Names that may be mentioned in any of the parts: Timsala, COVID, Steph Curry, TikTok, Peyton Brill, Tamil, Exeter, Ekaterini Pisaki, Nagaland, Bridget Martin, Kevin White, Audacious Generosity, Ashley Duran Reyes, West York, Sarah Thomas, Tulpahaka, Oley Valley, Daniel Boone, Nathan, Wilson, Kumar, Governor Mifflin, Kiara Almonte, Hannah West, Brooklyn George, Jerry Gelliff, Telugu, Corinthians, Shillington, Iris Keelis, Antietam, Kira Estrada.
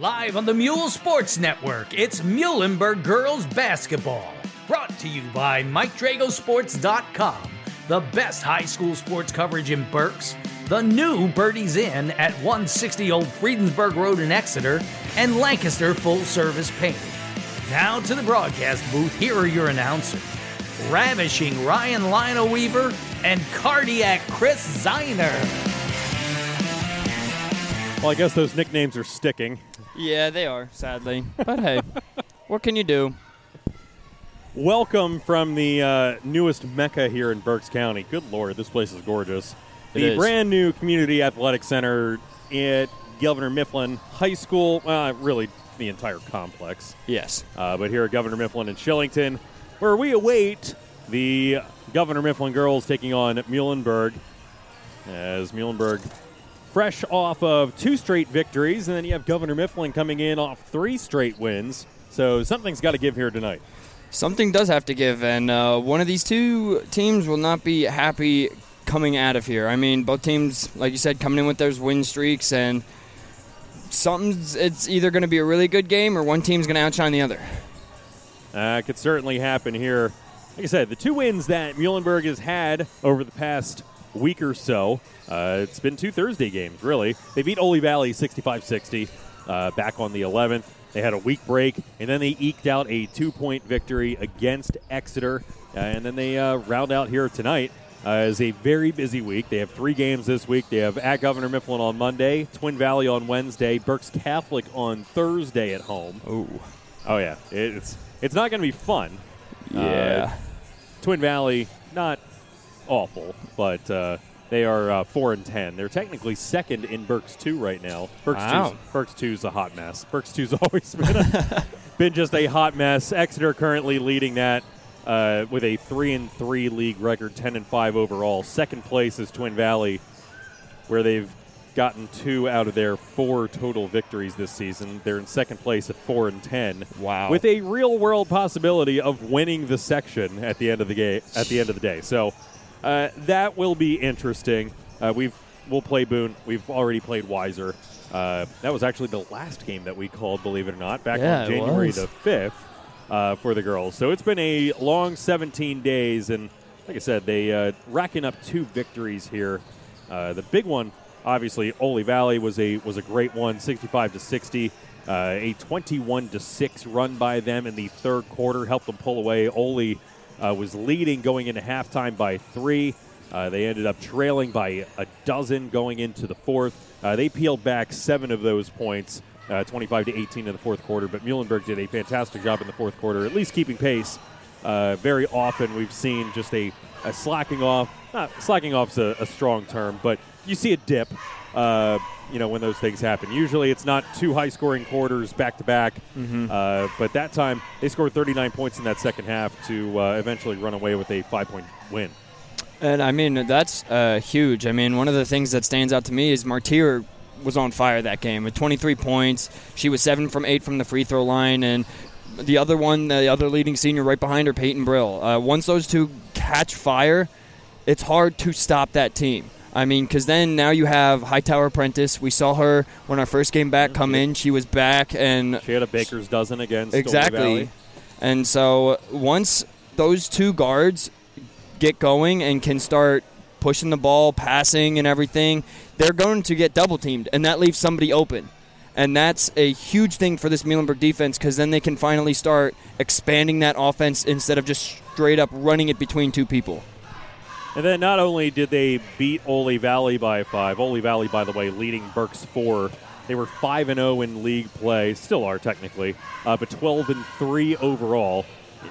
Live on the Mule Sports Network, it's Muhlenberg Girls Basketball. Brought to you by MikeDragosports.com, the best high school sports coverage in Berks, the new Birdie's Inn at 160 Old Friedensburg Road in Exeter, and Lancaster Full Service Painting. Now to the broadcast booth, here are your announcers, Ravishing Ryan Lionel Weaver and Cardiac Chris Zainer. Well, I guess those nicknames are sticking. Yeah, they are, sadly. But hey, what can you do? Welcome from the newest mecca here in Berks County. Good Lord, this place is gorgeous. The brand new Community Athletic Center at Governor Mifflin High School. Really, the entire complex. Yes. But here at Governor Mifflin in Shillington, where we await the Governor Mifflin girls taking on Muhlenberg, as Muhlenberg fresh off of two straight victories, and then you have Governor Mifflin coming in off three straight wins. So something's got to give here tonight. Something does have to give, and one of these two teams will not be happy coming out of here. I mean, both teams, like you said, coming in with those win streaks, and it's either going to be a really good game or one team's going to outshine the other. It could certainly happen here. Like I said, the two wins that Muhlenberg has had over the past week or so. It's been two Thursday games, really. They beat Oley Valley 65-60 back on the 11th. They had a week break, and then they eked out a two-point victory against Exeter, and then they round out here tonight. It's a very busy week. They have three games this week. They have at Governor Mifflin on Monday, Twin Valley on Wednesday, Berks Catholic on Thursday at home. Oh yeah. It's not going to be fun. Yeah. Twin Valley, not awful, but they are 4-10. They're technically second in Berks 2 right now. Berks 2's a hot mess. Berks 2's always been just a hot mess. Exeter currently leading that with a 3-3 league record, 10-5 overall. Second place is Twin Valley, where they've gotten two out of their four total victories this season. They're in second place at 4-10. Wow! With a real-world possibility of winning the section at the end of the game. At the end of the day, so. That will be interesting. We'll play Boone. We've already played Weiser. That was actually the last game that we called, believe it or not, back on January the 5th for the girls. So it's been a long 17 days, and like I said, they racking up two victories here. The big one, obviously, Oley Valley was a great one, 65-60. A 21-6 run by them in the third quarter helped them pull away. Oley was leading going into halftime by 3. They ended up trailing by a dozen going into the fourth. They peeled back 7 of those points, 25-18 in the fourth quarter, but Muhlenberg did a fantastic job in the fourth quarter, at least keeping pace. Very often we've seen just a slacking off. Slacking off is a strong term, but you see a dip when those things happen. Usually it's not two high-scoring quarters back-to-back, but that time they scored 39 points in that second half to eventually run away with a 5-point win. And, I mean, that's huge. I mean, one of the things that stands out to me is Martir was on fire that game with 23 points. She was 7 from 8 from the free-throw line, and the other leading senior right behind her, Peyton Brill. Once those two catch fire, it's hard to stop that team. I mean, because then now you have Hightower Prentice. We saw her when our first game back come in. She was back, and she had a baker's dozen against Oley Valley. And so once those two guards get going and can start pushing the ball, passing and everything, they're going to get double-teamed, and that leaves somebody open. And that's a huge thing for this Muhlenberg defense, because then they can finally start expanding that offense instead of just straight up running it between two people. And then not only did they beat Oley Valley by 5, Oley Valley, by the way, leading Berks 4. They were 5-0 in league play, still are technically, but 12-3 overall.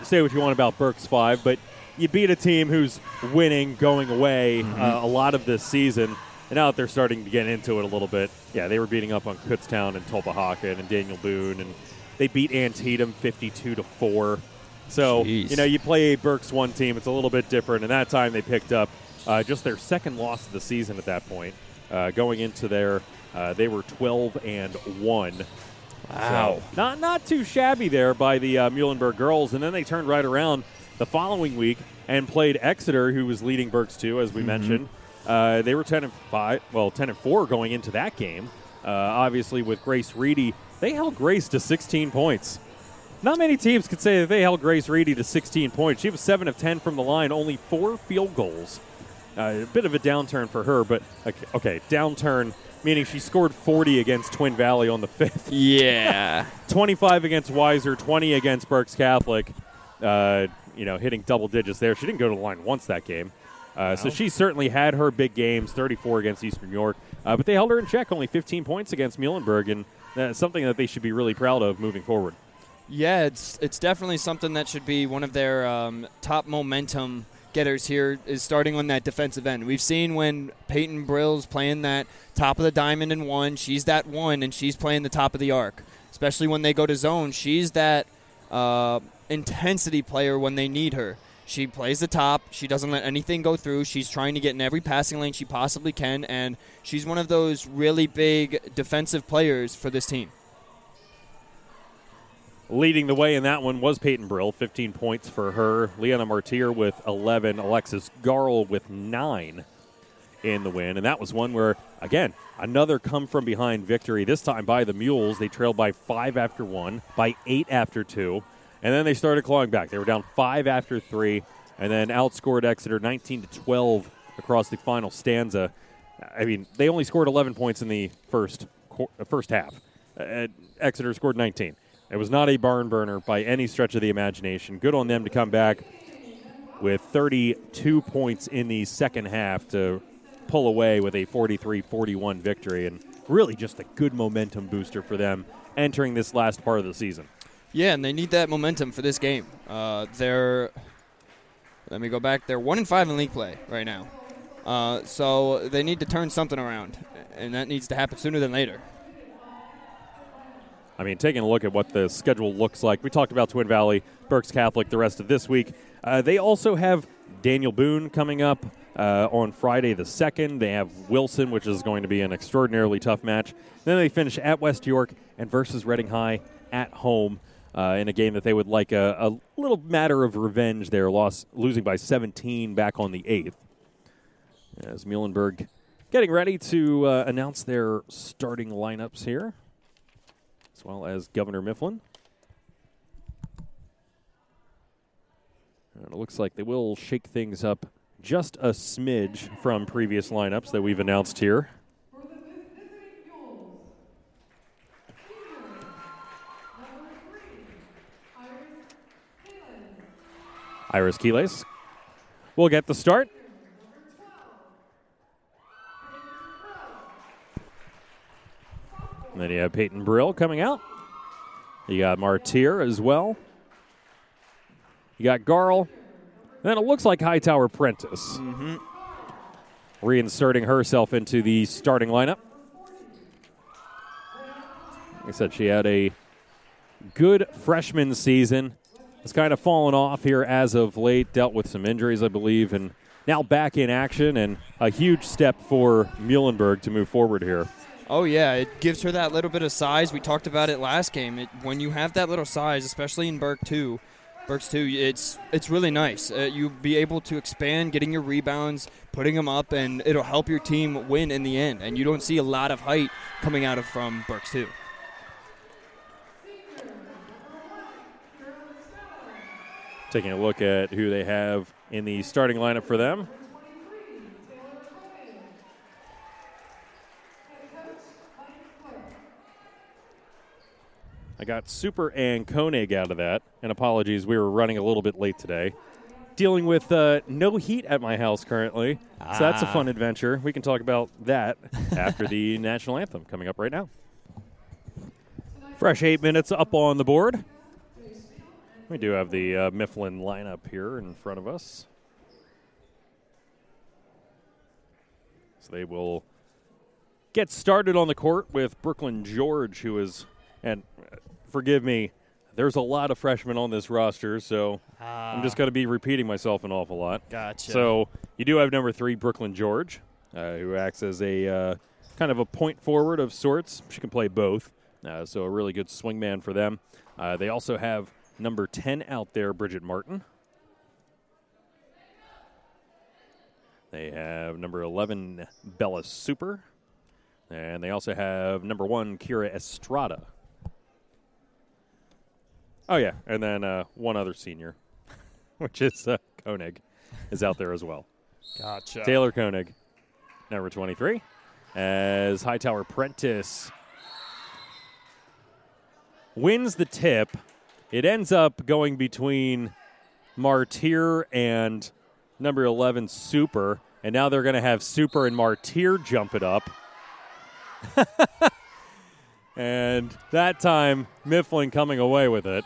Say what you want about Berks 5, but you beat a team who's winning, going away a lot of this season, and now that they're starting to get into it a little bit, yeah, they were beating up on Kutztown and Tulpahaka and Daniel Boone, and they beat Antietam 52-4. So, you play a Berks 1 team, it's a little bit different, and that time they picked up just their second loss of the season at that point. Going into their, they were 12-1. Wow. So not too shabby there by the Muhlenberg girls, and then they turned right around the following week and played Exeter, who was leading Berks 2, as we mentioned. They were 10-4 going into that game. obviously with Grace Reedy. They held Grace to 16 points. Not many teams could say that they held Grace Reedy to 16 points. She was 7 of 10 from the line, only 4 field goals. A bit of a downturn for her, but okay, downturn meaning she scored 40 against Twin Valley on the 5th. Yeah. 25 against Weiser, 20 against Berks Catholic. Hitting double digits there. She didn't go to the line once that game. So she certainly had her big games, 34 against Eastern York. But they held her in check, only 15 points against Muhlenberg, and that's something that they should be really proud of moving forward. Yeah, it's definitely something that should be one of their top momentum getters here, is starting on that defensive end. We've seen when Peyton Brill's playing that top of the diamond and one, she's that one, and she's playing the top of the arc. Especially when they go to zone, she's that intensity player when they need her. She plays the top. She doesn't let anything go through. She's trying to get in every passing lane she possibly can, and she's one of those really big defensive players for this team. Leading the way in that one was Peyton Brill, 15 points for her. Liana Martir with 11. Alexis Garl with 9 in the win. And that was one where, again, another come-from-behind victory, this time by the Mules. They trailed by 5 after 1, by 8 after 2. And then they started clawing back. They were down 5 after 3, and then outscored Exeter 19-12 across the final stanza. I mean, they only scored 11 points in the first half. Exeter scored 19. It was not a barn burner by any stretch of the imagination. Good on them to come back with 32 points in the second half to pull away with a 43-41 victory, and really just a good momentum booster for them entering this last part of the season. Yeah, and they need that momentum for this game. Let me go back. They're 1-5 in league play right now. So they need to turn something around, and that needs to happen sooner than later. I mean, taking a look at what the schedule looks like, we talked about Twin Valley, Berks Catholic the rest of this week. They also have Daniel Boone coming up on Friday the 2nd. They have Wilson, which is going to be an extraordinarily tough match. Then they finish at West York and versus Reading High at home. In a game that they would like a little matter of revenge there, losing by 17 back on the 8th. As Muhlenberg getting ready to announce their starting lineups here, as well as Governor Mifflin. And it looks like they will shake things up just a smidge from previous lineups that we've announced here. Iris Keelis will get the start. And then you have Peyton Brill coming out. You got Martir as well. You got Garl. And then it looks like Hightower Prentice. Mm-hmm. Reinserting herself into the starting lineup. Like I said, she had a good freshman season. It's kind of fallen off here as of late, dealt with some injuries, I believe, and now back in action, and a huge step for Muhlenberg to move forward here. Oh, yeah, it gives her that little bit of size. We talked about it last game. When you have that little size, especially in Berks 2, it's really nice. You'll be able to expand, getting your rebounds, putting them up, and it'll help your team win in the end, and you don't see a lot of height coming out from Berks 2. Taking a look at who they have in the starting lineup for them. I got Super and Koenig out of that. And apologies, we were running a little bit late today. Dealing with no heat at my house currently. So that's a fun adventure. We can talk about that after the national anthem coming up right now. Fresh 8 minutes up on the board. We do have the Mifflin lineup here in front of us. So they will get started on the court with Brooklyn George, who is, and forgive me, there's a lot of freshmen on this roster, so I'm just going to be repeating myself an awful lot. Gotcha. So you do have number 3, Brooklyn George, who acts as a kind of a point forward of sorts. She can play both, so a really good swingman for them. They also have number 10 out there, Bridget Martin. They have number 11, Bella Super. And they also have number one, Kira Estrada. Oh, yeah. And then one other senior, which is Koenig, is out there as well. Gotcha. Taylor Koenig, number 23, as Hightower Prentice wins the tip. It ends up going between Martir and number 11, Super. And now they're going to have Super and Martir jump it up. And that time, Mifflin coming away with it.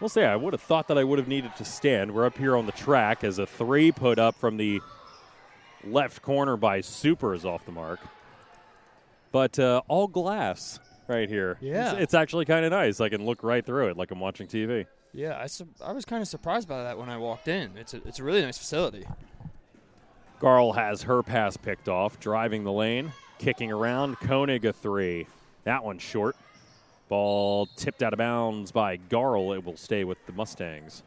We'll say I would have thought that I would have needed to stand. We're up here on the track as a three put up from the left corner by Super is off the mark. But all glass right here. Yeah. It's actually kind of nice. I can look right through it like I'm watching TV. Yeah, I was kind of surprised by that when I walked in. It's a really nice facility. Garl has her pass picked off, driving the lane, kicking around. Koenig a three. That one's short. Ball tipped out of bounds by Garl. It will stay with the Mustangs.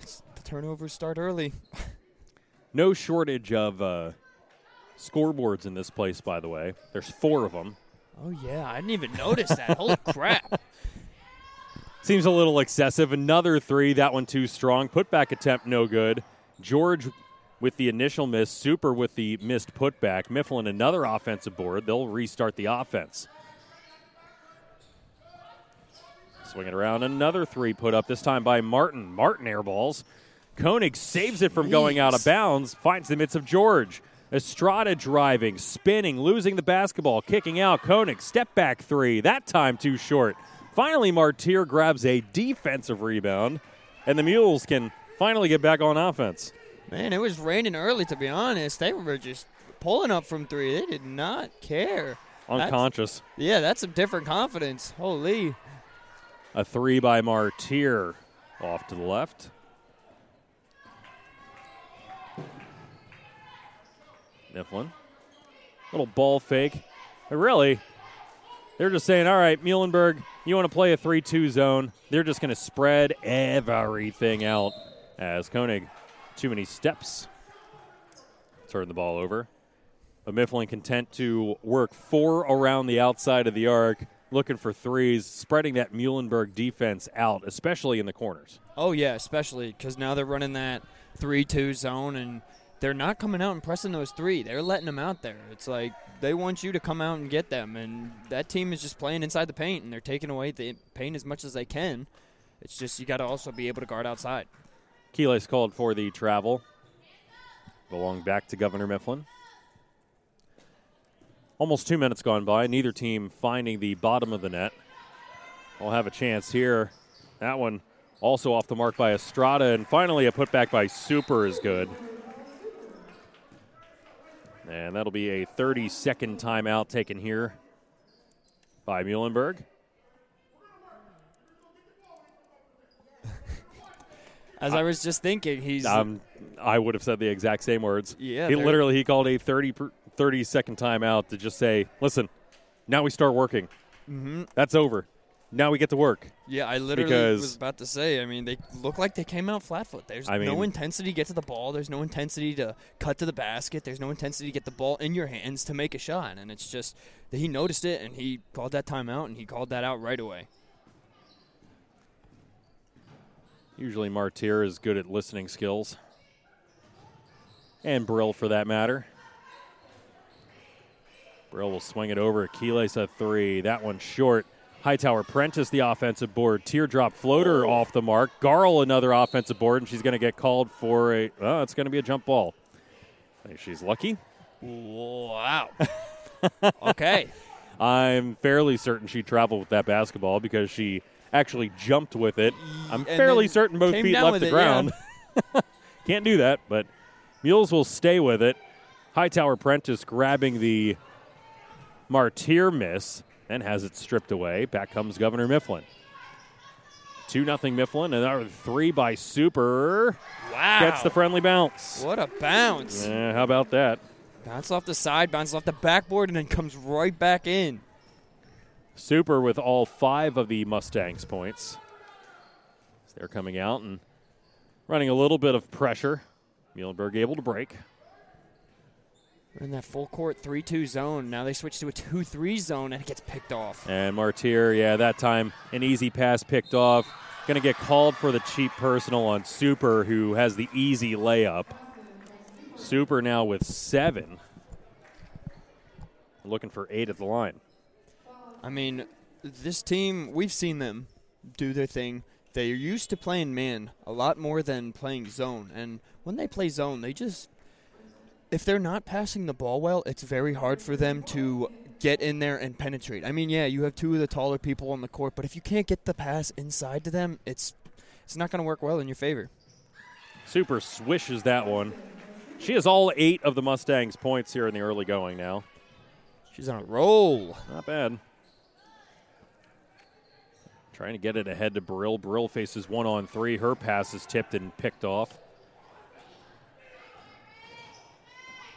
The turnovers start early. No shortage of scoreboards in this place, by the way. There's four of them. Oh, yeah. I didn't even notice that. Holy crap. Seems a little excessive. Another three. That one too strong. Putback attempt no good. George with the initial miss, Super with the missed putback. Mifflin another offensive board. They'll restart the offense. Swing it around. Another three put up, this time by Martin. Martin airballs. Koenig saves it from going out of bounds. Finds the midst of George. Estrada driving, spinning, losing the basketball, kicking out. Koenig, step back three. That time too short. Finally, Martir grabs a defensive rebound, and the Mules can finally get back on offense. Man, it was raining early, to be honest. They were just pulling up from three. They did not care. Unconscious. That's some different confidence. Holy. A three by Martir off to the left. Mifflin. Little ball fake. But really, they're just saying, all right, Muhlenberg, you want to play a 3-2 zone. They're just going to spread everything out. As Koenig, too many steps, turn the ball over. But Mifflin content to work four around the outside of the arc, looking for threes, spreading that Muhlenberg defense out, especially in the corners. Oh, yeah, especially because now they're running that 3-2 zone, and they're not coming out and pressing those three. They're letting them out there. It's like they want you to come out and get them, and that team is just playing inside the paint, and they're taking away the paint as much as they can. It's just you got to also be able to guard outside. Keelis called for the travel. Belong back to Governor Mifflin. Almost 2 minutes gone by. Neither team finding the bottom of the net. We'll have a chance here. That one also off the mark by Estrada. And finally a putback by Super is good. And that'll be a 30-second timeout taken here by Muhlenberg. As I was just thinking, he's... I would have said the exact same words. Yeah, he called a 30-second timeout to just say, listen, now we start working. Mm-hmm. That's over. Now we get to work. Yeah, I was about to say, I mean, they look like they came out flat-foot. There's no intensity to get to the ball. There's no intensity to cut to the basket. There's no intensity to get the ball in your hands to make a shot. And it's just that he noticed it, and he called that timeout, and he called that out right away. Usually Martir is good at listening skills. And Brill, for that matter. Brill will swing it over. Keelis a three. That one's short. Hightower Prentice, the offensive board. Teardrop floater off the mark. Garl, another offensive board, and she's going to get called for a... Oh, it's going to be a jump ball. I think she's lucky. Wow. Okay. I'm fairly certain she traveled with that basketball because she... actually jumped with it. I'm fairly certain both feet left the ground. Yeah. Can't do that, but Mules will stay with it. Hightower Prentice grabbing the Martir miss and has it stripped away. Back comes Governor Mifflin. 2-0 Mifflin. Another three by Super. Wow. Gets the friendly bounce. What a bounce. Yeah, how about that? Bounce off the side, bounce off the backboard, and then comes right back in. Super with all five of the Mustangs' points. So they're coming out and running a little bit of pressure. Muhlenberg able to break. We're in that full court 3-2 zone. Now they switch to a 2-3 zone, and it gets picked off. And Martir, yeah, that time an easy pass picked off. Going to get called for the cheap personal on Super, who has the easy layup. Super now with 7. Looking for 8 at the line. I mean, this team, we've seen them do their thing. They are used to playing man a lot more than playing zone. And when they play zone, they just... If they're not passing the ball well, it's very hard for them to get in there and penetrate. I mean, yeah, you have two of the taller people on the court, but if you can't get the pass inside to them, it's not going to work well in your favor. Super swishes that one. She has all 8 of the Mustangs' points here in the early going now. She's on a roll. Not bad. Trying to get it ahead to Brill. Brill faces 1-on-3. Her pass is tipped and picked off.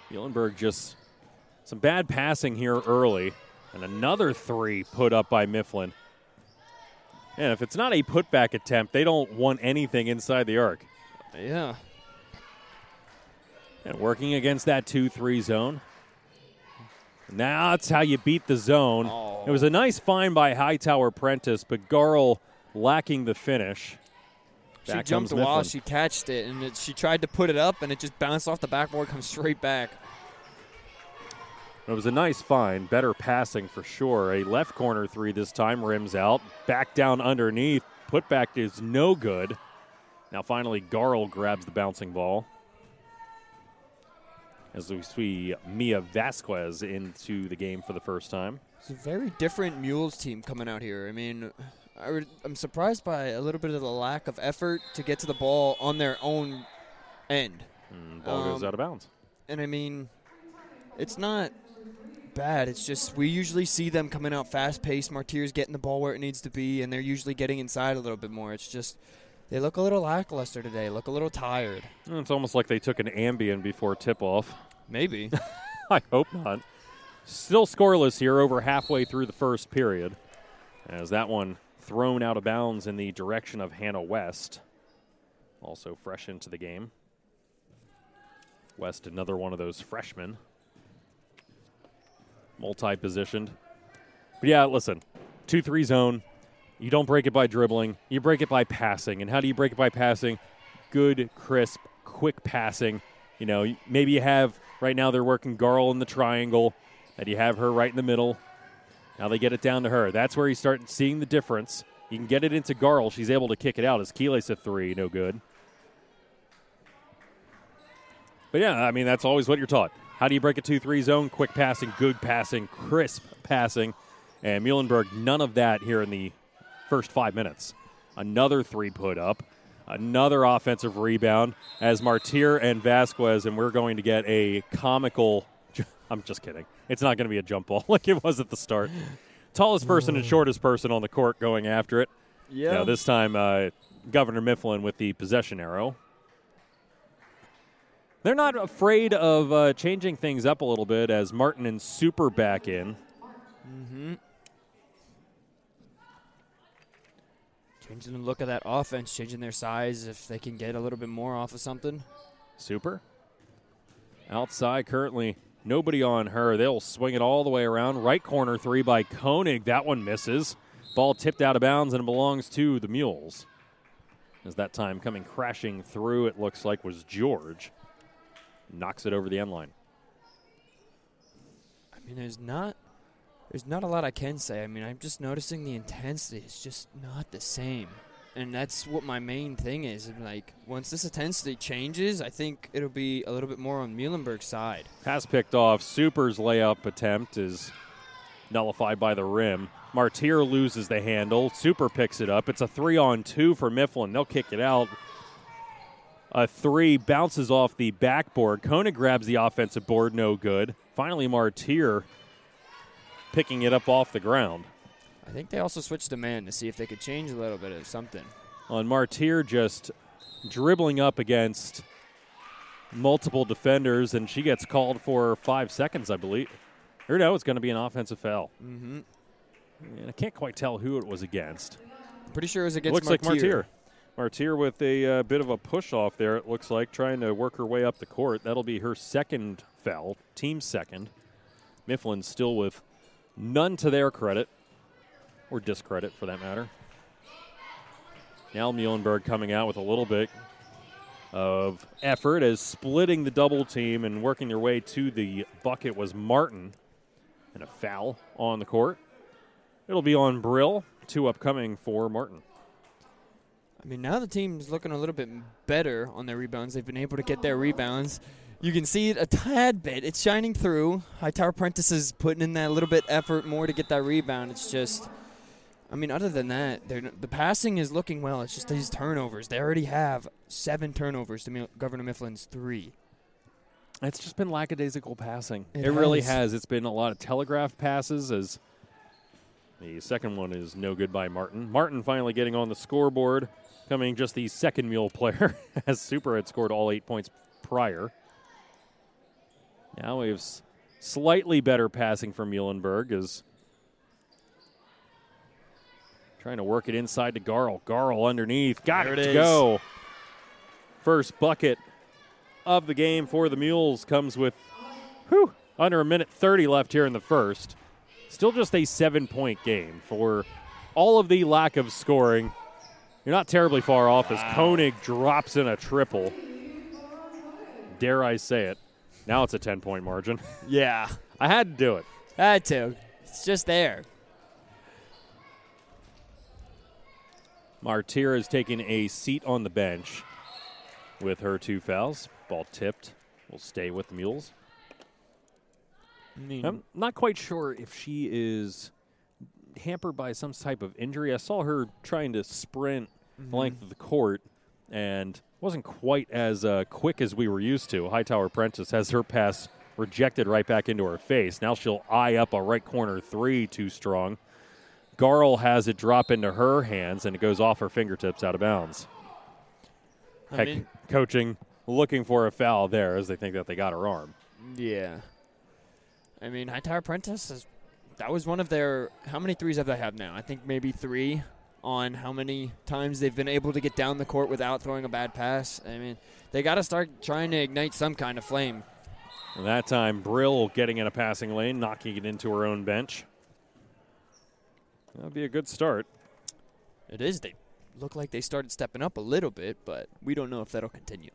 Muhlenberg just some bad passing here early. And another 3 put up by Mifflin. And if it's not a putback attempt, they don't want anything inside the arc. Yeah. And working against that 2-3 zone. Now that's how you beat the zone. Oh. It was a nice find by Hightower Prentice, but Garl lacking the finish. She jumped a while, she catched it, and she tried to put it up, and it just bounced off the backboard, comes straight back. It was a nice find, better passing for sure. A left corner 3 this time, rims out, back down underneath. Putback is no good. Now finally Garl grabs the bouncing ball. As we see Mia Vasquez into the game for the first time. It's a very different Mules team coming out here. I mean... I'm surprised by a little bit of the lack of effort to get to the ball on their own end. Ball goes out of bounds. And, I mean, it's not bad. It's just we usually see them coming out fast-paced. Martir's getting the ball where it needs to be, and they're usually getting inside a little bit more. It's just they look a little lackluster today, look a little tired. It's almost like they took an Ambien before tip-off. Maybe. I hope not. Still scoreless here over halfway through the first period, as that one thrown out of bounds in the direction of Hannah West, also fresh into the game. West, another one of those freshmen. Multi-positioned. But yeah, listen, 2-3 zone. You don't break it by dribbling. You break it by passing. And how do you break it by passing? Good, crisp, quick passing. You know, maybe you have, right now they're working Garl in the triangle, and you have her right in the middle. Now they get it down to her. That's where you start seeing the difference. You can get it into Garl. She's able to kick it out as Keelis at 3. No good. But, yeah, I mean, that's always what you're taught. How do you break a 2-3 zone? Quick passing, good passing, crisp passing. And Muhlenberg, none of that here in the first 5 minutes. Another 3 put up. Another offensive rebound as Martir and Vasquez, and we're going to get a comical – I'm just kidding. It's not going to be a jump ball like it was at the start. Tallest person and shortest person on the court going after it. Yeah. Now this time, Governor Mifflin with the possession arrow. They're not afraid of changing things up a little bit as Martin and Super back in. Mm-hmm. Changing the look of that offense, changing their size if they can get a little bit more off of something. Super. Outside currently. Nobody on her. They'll swing it all the way around. Right corner 3 by Koenig. That one misses. Ball tipped out of bounds and it belongs to the Mules. As that time coming crashing through, it looks like, was George. Knocks it over the end line. I mean, there's not a lot I can say. I mean, I'm just noticing the intensity. It's just not the same. And that's what my main thing is. Like, once this intensity changes, I think it'll be a little bit more on Muhlenberg's side. Pass picked off. Super's layup attempt is nullified by the rim. Martir loses the handle. Super picks it up. It's a 3-on-2 for Mifflin. They'll kick it out. A 3 bounces off the backboard. Koenig grabs the offensive board. No good. Finally, Martir picking it up off the ground. I think they also switched to man to see if they could change a little bit of something. On Martir just dribbling up against multiple defenders, and she gets called for 5 seconds, I believe. Or no, it's going to be an offensive foul. Mm-hmm. And I can't quite tell who it was against. I'm pretty sure it was against Martir. Looks like Martir. Martir with a bit of a push-off there, it looks like, trying to work her way up the court. That'll be her second foul, team second. Mifflin still with none to their credit, or discredit for that matter. Now Muhlenberg coming out with a little bit of effort as splitting the double team and working their way to the bucket was Martin. And a foul on the court. It'll be on Brill, two upcoming for Martin. I mean, now the team's looking a little bit better on their rebounds. They've been able to get their rebounds. You can see it a tad bit. It's shining through. Hightower Prentice is putting in that little bit effort more to get that rebound. It's just, I mean, other than that, the passing is looking well. It's just these turnovers. They already have 7 turnovers to Governor Mifflin's 3. It's just been lackadaisical passing. It really has. It's been a lot of telegraph passes as the second one is no good by Martin. Martin finally getting on the scoreboard, coming just the second Mule player as Super had scored all 8 points prior. Now we have slightly better passing from Muhlenberg as trying to work it inside to Garl. Garl underneath. Got it to go. First bucket of the game for the Mules comes with under a minute 30 left here in the first. Still just a 7-point game for all of the lack of scoring. You're not terribly far off as Koenig drops in a triple. Dare I say it. Now it's a 10-point margin. Yeah. I had to do it. I had to. It's just there. Martir has taken a seat on the bench with her 2 fouls. Ball tipped. Will stay with the Mules. I mean, I'm not quite sure if she is hampered by some type of injury. I saw her trying to sprint the length of the court and wasn't quite as quick as we were used to. Hightower Prentice has her pass rejected right back into her face. Now she'll eye up a right corner three too strong. Garl has it drop into her hands, and it goes off her fingertips out of bounds. Coaching looking for a foul there as they think that they got her arm. Yeah. I mean, Hightower Prentice, that was one of their – how many threes have they had now? I think maybe 3 on how many times they've been able to get down the court without throwing a bad pass. I mean, they got to start trying to ignite some kind of flame. And that time, Brill getting in a passing lane, knocking it into her own bench. That would be a good start. It is. They look like they started stepping up a little bit, but we don't know if that'll continue.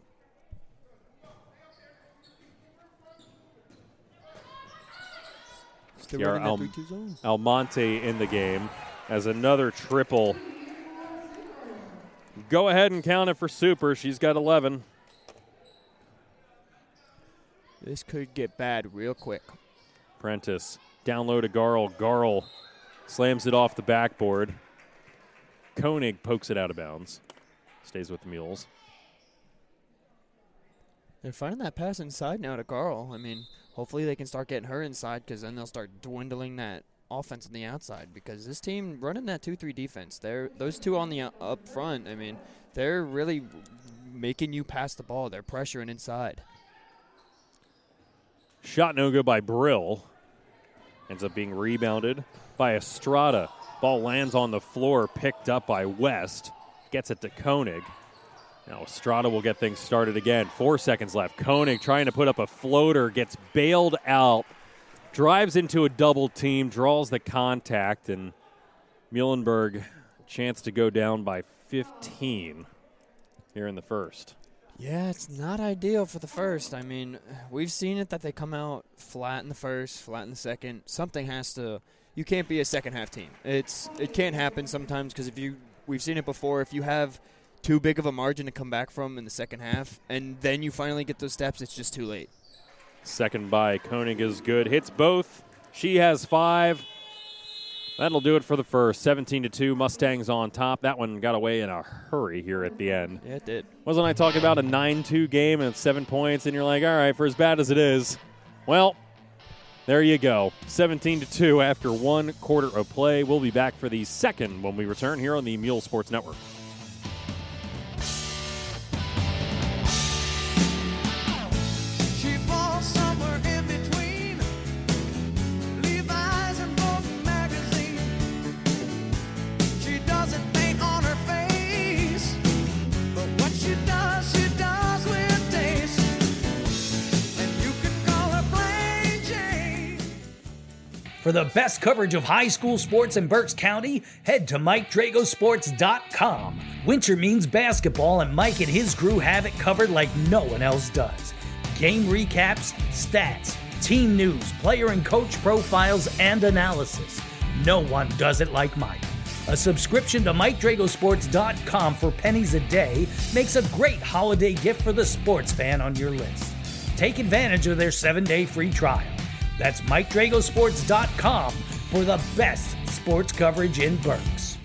Kiara Almonte in the game as another triple. Go ahead and count it for Super. She's got 11. This could get bad real quick. Prentice down low to Garl. Garl slams it off the backboard. Koenig pokes it out of bounds. Stays with the Mules. They're finding that pass inside now to Garl. I mean, hopefully they can start getting her inside because then they'll start dwindling that offense on the outside because this team running that 2-3 defense, those two on the up front, I mean, they're really making you pass the ball. They're pressuring inside. Shot no good by Brill. Ends up being rebounded by Estrada. Ball lands on the floor, picked up by West. Gets it to Koenig. Now Estrada will get things started again. 4 seconds left. Koenig trying to put up a floater, gets bailed out, drives into a double team, draws the contact, and Muhlenberg chance to go down by 15 here in the first. Yeah, it's not ideal for the first. I mean, we've seen it that they come out flat in the first, flat in the second. Something has to – you can't be a second-half team. It can't happen sometimes because we've seen it before. If you have – too big of a margin to come back from in the second half, and then you finally get those steps, it's just too late. Second by Koenig is good. Hits both. She has 5. That'll do it for the first. 17-2, Mustangs on top. That one got away in a hurry here at the end. Yeah, it did. Wasn't I talking about a 9-2 game and 7 points, and you're like, all right, for as bad as it is, well, there you go. 17-2 after 1 quarter of play. We'll be back for the second when we return here on the Mule Sports Network. For the best coverage of high school sports in Berks County, head to MikeDragosports.com. Winter means basketball, and Mike and his crew have it covered like no one else does. Game recaps, stats, team news, player and coach profiles, and analysis. No one does it like Mike. A subscription to MikeDragosports.com for pennies a day makes a great holiday gift for the sports fan on your list. Take advantage of their 7-day free trial. That's MikeDragosports.com for the best sports coverage in Berks.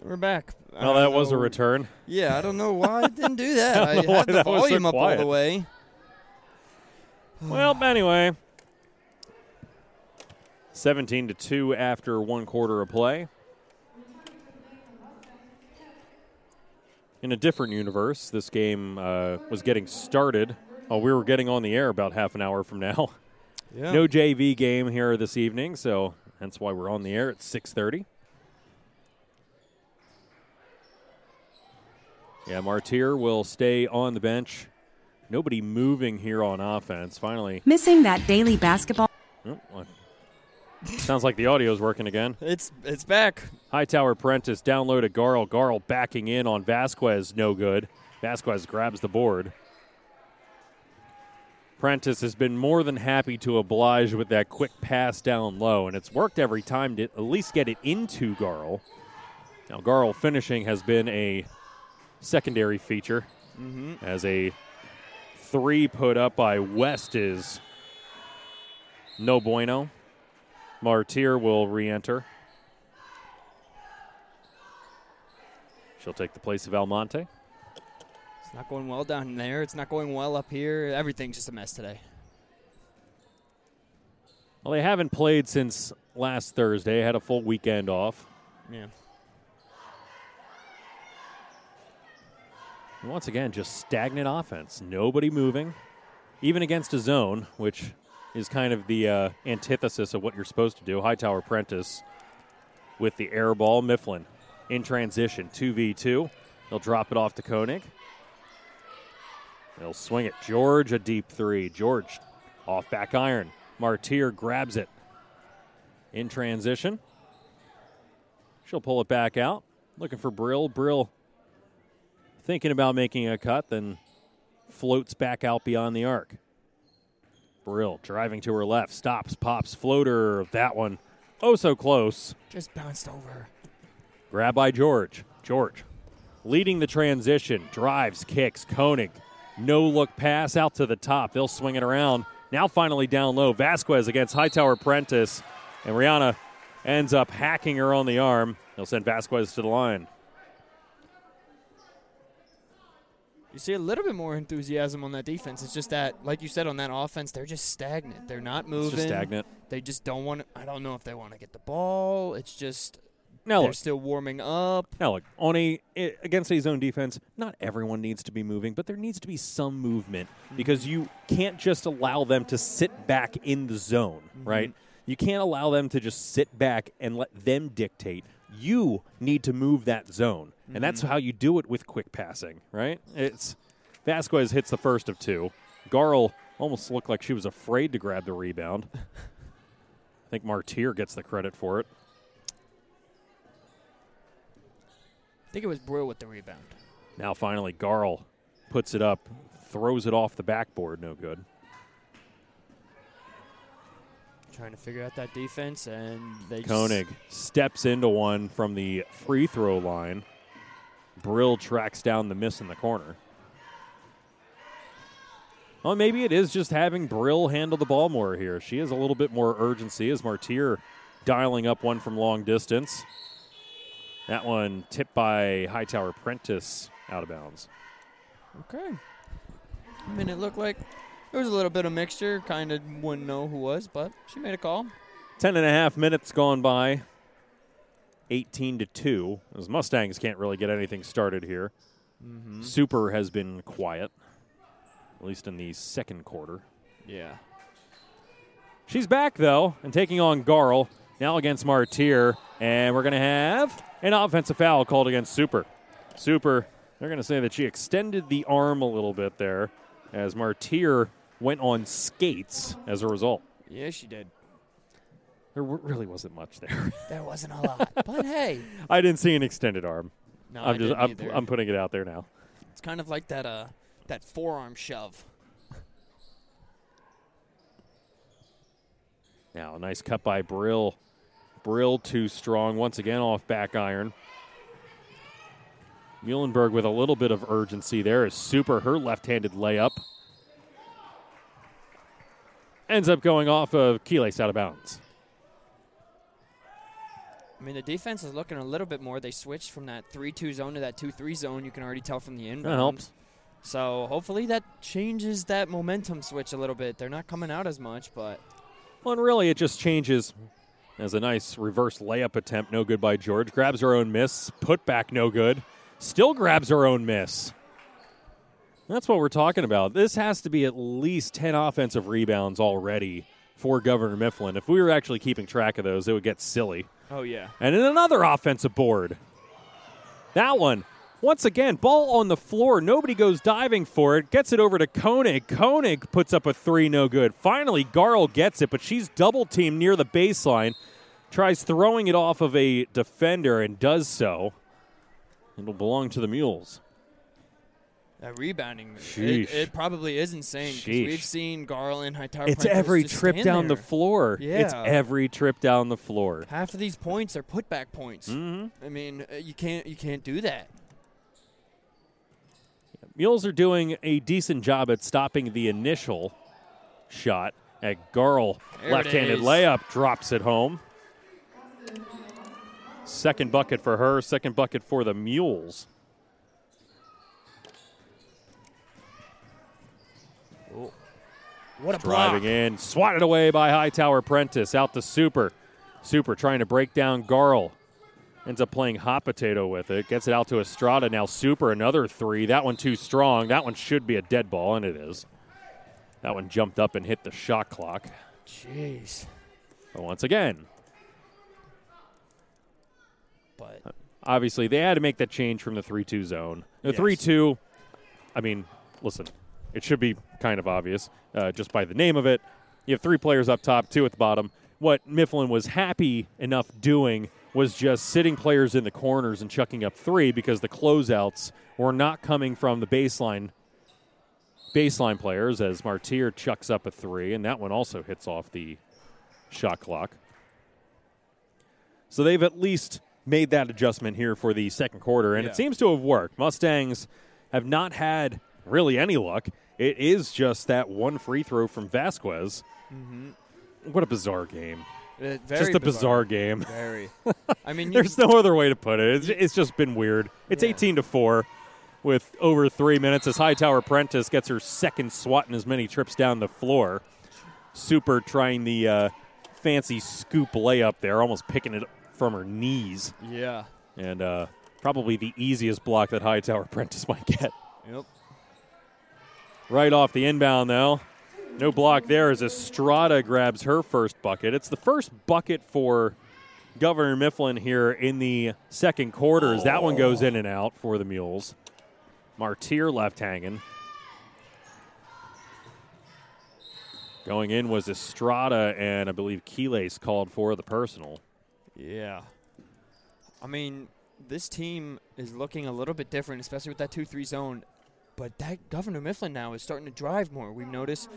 We're back. Well, that was a return. Yeah, I don't know why I didn't do that. I had the volume up all the way. Well, anyway, 17-2 after one quarter of play. In a different universe, this game was getting started. Oh, we were getting on the air about half an hour from now. Yeah. No JV game here this evening, so that's why we're on the air at 6:30. Yeah, Martir will stay on the bench. Nobody moving here on offense, finally. Missing that daily basketball. Oh, sounds like the audio's working again. It's back. Hightower Prentice down low to Garl. Garl backing in on Vasquez, no good. Vasquez grabs the board. Prentice has been more than happy to oblige with that quick pass down low, and it's worked every time to at least get it into Garl. Now, Garl finishing has been a secondary feature as a three put up by West is no bueno. Martir will re-enter. She'll take the place of Almonte. It's not going well down there. It's not going well up here. Everything's just a mess today. Well, they haven't played since last Thursday. Had a full weekend off. Yeah. And once again, just stagnant offense. Nobody moving, even against a zone, which is kind of the antithesis of what you're supposed to do. Hightower Prentice with the air ball. Mifflin in transition, 2v2. They'll drop it off to Koenig. They'll swing it. George, a deep three. George off back iron. Martir grabs it in transition. She'll pull it back out. Looking for Brill. Brill thinking about making a cut, then floats back out beyond the arc. Brill driving to her left, stops, pops, floater. That one, oh so close. Just bounced over. Grab by George. George leading the transition, drives, kicks. Koenig, no-look pass out to the top. They'll swing it around. Now finally down low. Vasquez against Hightower Prentice, and Rihanna ends up hacking her on the arm. They'll send Vasquez to the line. You see a little bit more enthusiasm on that defense. It's just that, like you said, on that offense, they're just stagnant. They're not moving. It's just stagnant. They just don't want to. I don't know if they want to get the ball. It's just they're still warming up. Now, look, against a zone defense, not everyone needs to be moving, but there needs to be some movement because you can't just allow them to sit back in the zone, right? You can't allow them to just sit back and let them dictate. You need to move that zone, and that's how you do it with quick passing, right? It's Vasquez hits the first of two. Garl almost looked like she was afraid to grab the rebound. I think Martir gets the credit for it. I think it was Brew with the rebound. Now finally Garl puts it up, throws it off the backboard, no good. Trying to figure out that defense, and they Koenig steps into one from the free throw line. Brill tracks down the miss in the corner. Well, maybe it is just having Brill handle the ball more here. She has a little bit more urgency as Martir dialing up one from long distance. That one tipped by Hightower Prentice out of bounds. Okay. I mean, it looked like there was a little bit of mixture. Kind of wouldn't know who was, but she made a call. 10.5 minutes gone by. 18-2. Those Mustangs can't really get anything started here. Super has been quiet, at least in the second quarter. Yeah. She's back, though, and taking on Garl. Now against Martir, and we're going to have an offensive foul called against Super. Super, they're going to say that she extended the arm a little bit there as Martir went on skates as a result. Yeah, she did. There really wasn't much there. There wasn't a lot, but hey. I didn't see an extended arm. No, I'm putting it out there now. It's kind of like that forearm shove. Now, a nice cut by Brill. Brill too strong. Once again, off back iron. Muhlenberg with a little bit of urgency there is Super. Her left-handed layup ends up going off of Keelis out of bounds. I mean, the defense is looking a little bit more. They switched from that 3-2 zone to that 2-3 zone. You can already tell from the inbounds. That helps. So hopefully that changes that momentum switch a little bit. They're not coming out as much, but... Well, and really it just changes. As a nice reverse layup attempt, no good by George. Grabs her own miss. Put back, no good. Still grabs her own miss. That's what we're talking about. This has to be at least 10 offensive rebounds already for Governor Mifflin. If we were actually keeping track of those, it would get silly. Oh, yeah. And then another offensive board. That one, once again, ball on the floor. Nobody goes diving for it. Gets it over to Koenig. Koenig puts up a three, no good. Finally, Garl gets it, but she's double-teamed near the baseline. Tries throwing it off of a defender and does so. It'll belong to the Mules. That rebounding, it probably is insane. Because we've seen Garland, Hightower. It's every trip down the floor. Yeah. It's every trip down the floor. Half of these points are putback points. Mm-hmm. I mean, you can't do that. Yeah, Mules are doing a decent job at stopping the initial shot at Garl. Left-handed layup drops it home. Second bucket for her, second bucket for the Mules. Oh. What a block. Driving in, swatted away by Hightower Prentice, out to Super. Super trying to break down Garl. Ends up playing hot potato with it, gets it out to Estrada. Now Super, another three. That one too strong. That one should be a dead ball, and it is. That one jumped up and hit the shot clock. Jeez. But once again. But obviously, they had to make that change from the 3-2 zone. The 3-2, I mean, listen. It should be kind of obvious just by the name of it. You have three players up top, two at the bottom. What Mifflin was happy enough doing was just sitting players in the corners and chucking up three because the closeouts were not coming from the baseline players as Martir chucks up a three, and that one also hits off the shot clock. So they've at least made that adjustment here for the second quarter, and it seems to have worked. Mustangs have not had really any luck. It is just that one free throw from Vasquez. Mm-hmm. What a bizarre game. Very bizarre game. Very. I mean, there's no other way to put it. It's just been weird. It's 18-4 with over 3 minutes as Hightower Prentice gets her second swat in as many trips down the floor. Super trying the fancy scoop layup there, almost picking it from her knees. Yeah. And probably the easiest block that Hightower Prentice might get. Yep. Right off the inbound, though. No block there as Estrada grabs her first bucket. It's the first bucket for Governor Mifflin here in the second quarter as that one goes in and out for the Mules. Martir left hanging. Going in was Estrada, and I believe Keelis called for the personal. Yeah. I mean, this team is looking a little bit different, especially with that 2-3 zone. But that Governor Mifflin now is starting to drive more. We've noticed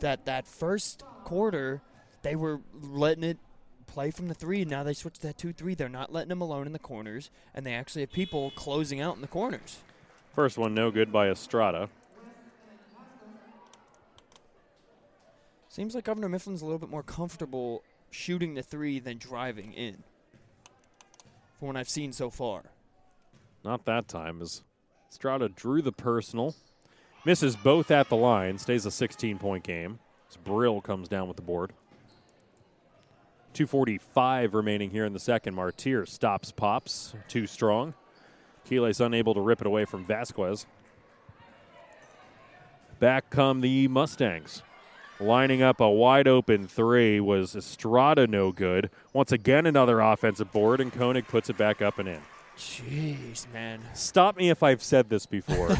that first quarter, they were letting it play from the three. Now they switched to that 2-3. They're not letting them alone in the corners, and they actually have people closing out in the corners. First one, no good by Estrada. Seems like Governor Mifflin's a little bit more comfortable shooting the three than driving in, from what I've seen so far. Not that time, as Estrada drew the personal, misses both at the line, stays a 16-point game. As Brill comes down with the board. 2:45 remaining here in the second. Martir stops pops, too strong. Keelis unable to rip it away from Vasquez. Back come the Mustangs. Lining up a wide-open three was Estrada, no good. Once again, another offensive board, and Koenig puts it back up and in. Jeez, man. Stop me if I've said this before.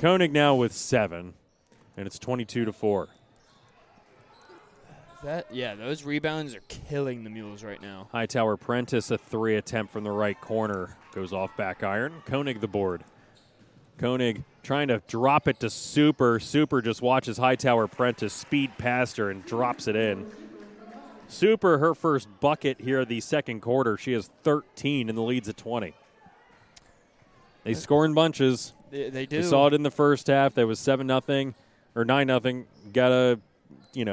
Koenig now with 7. and it's 22-4. Yeah, those rebounds are killing the Mules right now. Hightower Prentice, a three attempt from the right corner. Goes off back iron. Koenig the board. Koenig trying to drop it to Super. Super just watches Hightower Prentice speed past her and drops it in. Super, her first bucket here the second quarter. She has 13 and the lead's at 20. They score in bunches. They do. We saw it in the first half. That was 7-0 or 9-0. Got a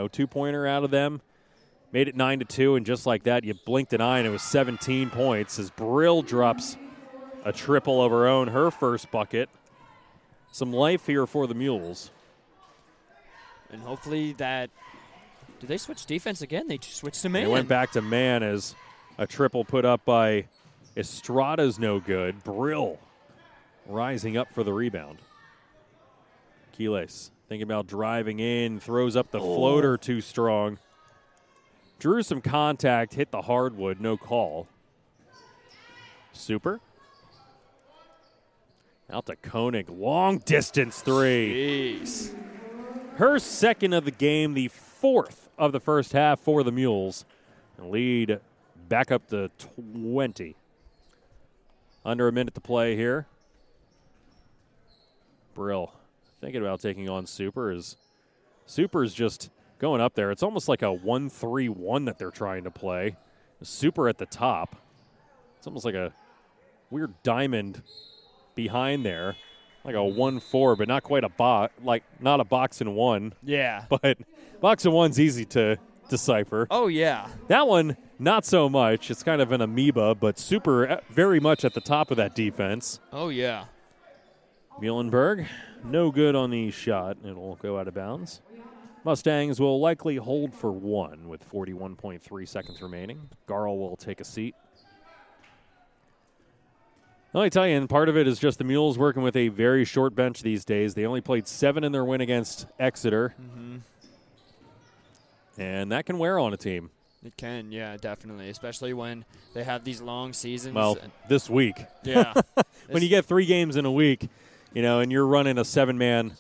two-pointer out of them. Made it 9-2, and just like that, you blinked an eye, and it was 17 points as Brill drops a triple of her own, her first bucket. Some life here for the Mules. And hopefully that – did they switch defense again? They just switched to man. They went back to man as a triple put up by Estrada's no good. Brill rising up for the rebound. Keelis. Thinking about driving in, throws up the floater too strong. Drew some contact, hit the hardwood, no call. Super. Out to Koenig, long distance three. Jeez. Her second of the game, the fourth of the first half for the Mules. Lead back up to 20. Under a minute to play here. Brill. Thinking about taking on Super is Super's just going up there. It's almost like a 1-3-1 that they're trying to play. Super at the top. It's almost like a weird diamond behind there, like a 1-4, but not quite a box. Like not a box and one. Yeah, but box and one's easy to decipher. Oh yeah, that one not so much. It's kind of an amoeba, but Super very much at the top of that defense. Oh yeah. Muhlenberg, no good on the shot. It'll go out of bounds. Mustangs will likely hold for one with 41.3 seconds remaining. Garl will take a seat. Let me tell you, and part of it is just the Mules working with a very short bench these days. They only played 7 in their win against Exeter. Mm-hmm. And that can wear on a team. It can, yeah, definitely, especially when they have these long seasons. Well, this week. Yeah. When you get 3 games in a week. And you're running a 7-man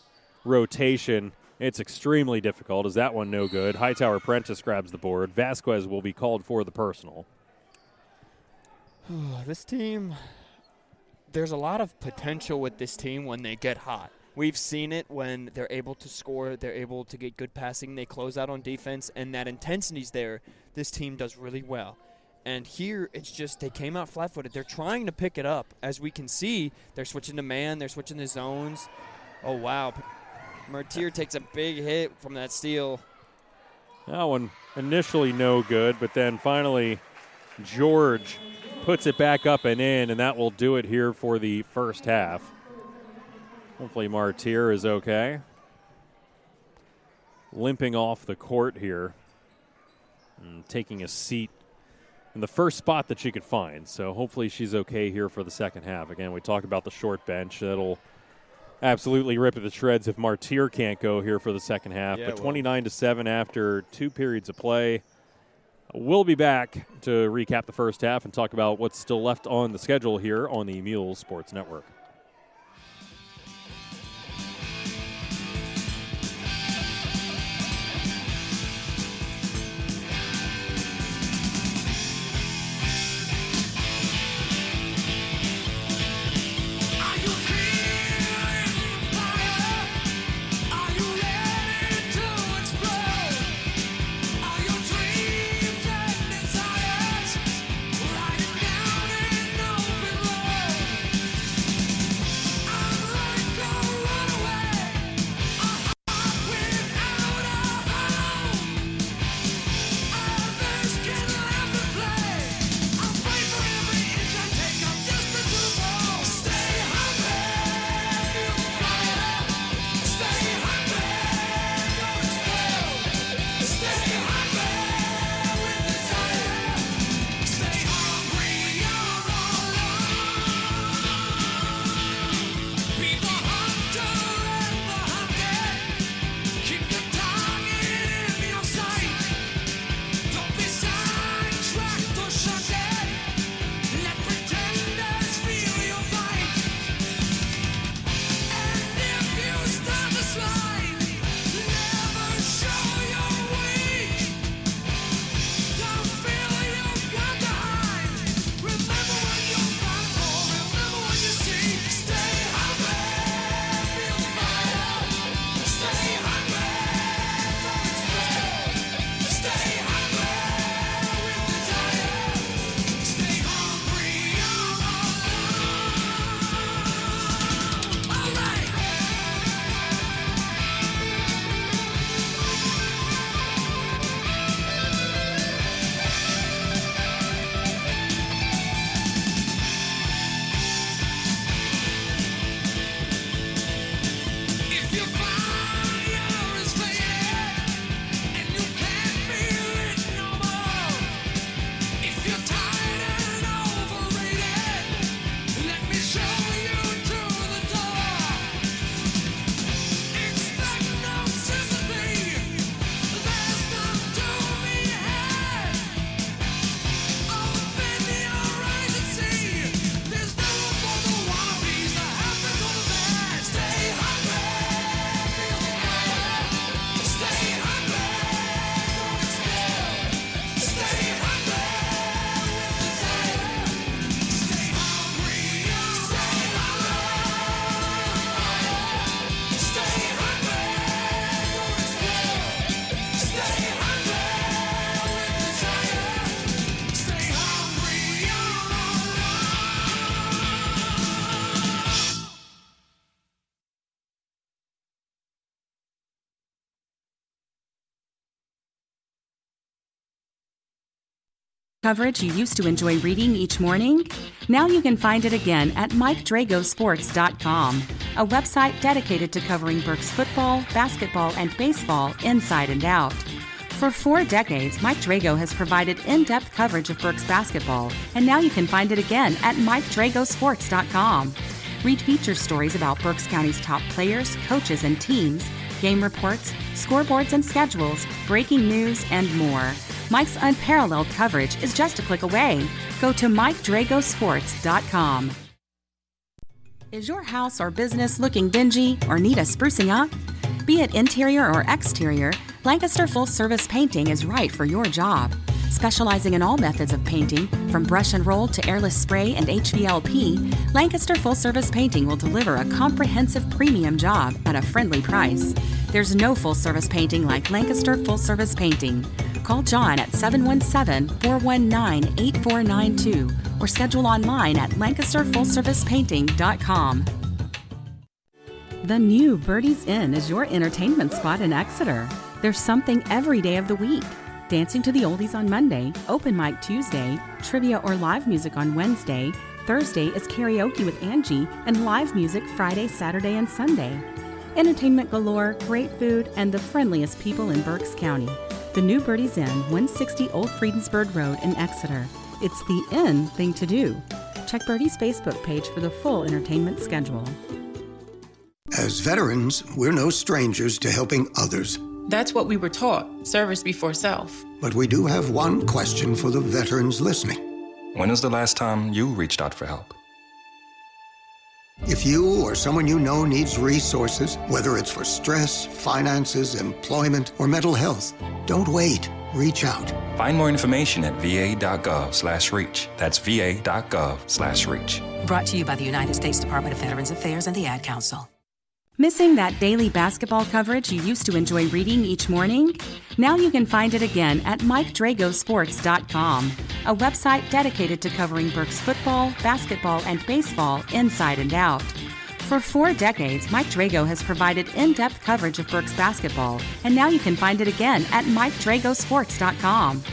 rotation, it's extremely difficult. Is that one no good? Hightower Prentice grabs the board. Vasquez will be called for the personal. This team, there's a lot of potential with this team when they get hot. We've seen it when they're able to score, they're able to get good passing, they close out on defense, and that intensity's there. This team does really well. And here, it's just they came out flat-footed. They're trying to pick it up. As we can see, they're switching to man. They're switching to zones. Oh, wow. Martir takes a big hit from that steal. That one initially no good, but then finally George puts it back up and in, and that will do it here for the first half. Hopefully Martir is okay. Limping off the court here and taking a seat in the first spot that she could find. So hopefully she's okay here for the second half. Again, we talk about the short bench. That'll absolutely rip it to shreds if Martir can't go here for the second half. Yeah, but 29-7 after 2 periods of play. We'll be back to recap the first half and talk about what's still left on the schedule here on the Mules Sports Network. Coverage you used to enjoy reading each morning? Now you can find it again at MikeDragosports.com, a website dedicated to covering Berks football, basketball, and baseball inside and out. For 4 decades, Mike Drago has provided in-depth coverage of Berks basketball, and now you can find it again at MikeDragosports.com. Read feature stories about Berks County's top players, coaches, and teams, game reports, scoreboards and schedules, breaking news, and more. Mike's unparalleled coverage is just a click away. Go to MikeDragosports.com. Is your house or business looking dingy or need a sprucing up? Be it interior or exterior, Lancaster Full Service Painting is right for your job. Specializing in all methods of painting, from brush and roll to airless spray and HVLP, Lancaster Full Service Painting will deliver a comprehensive premium job at a friendly price. There's no full service painting like Lancaster Full Service Painting. Call John at 717-419-8492 or schedule online at lancasterfullservicepainting.com. The new Birdie's Inn is your entertainment spot in Exeter. There's something every day of the week. Dancing to the oldies on Monday, open mic Tuesday, trivia or live music on Wednesday, Thursday is karaoke with Angie, and live music Friday, Saturday, and Sunday. Entertainment galore, great food, and the friendliest people in Berks County. The new Birdie's Inn, 160 Old Friedensburg Road in Exeter. It's the inn thing to do. Check Birdie's Facebook page for the full entertainment schedule. As veterans, we're no strangers to helping others. That's what we were taught, service before self. But we do have one question for the veterans listening. When was the last time you reached out for help? If you or someone you know needs resources, whether it's for stress, finances, employment, or mental health, don't wait. Reach out. Find more information at va.gov/reach. That's va.gov/reach. Brought to you by the United States Department of Veterans Affairs and the Ad Council. Missing that daily basketball coverage you used to enjoy reading each morning? Now you can find it again at MikeDragosports.com, a website dedicated to covering Berks football, basketball, and baseball inside and out. For 4 decades, Mike Drago has provided in-depth coverage of Berks basketball, and now you can find it again at MikeDragosports.com.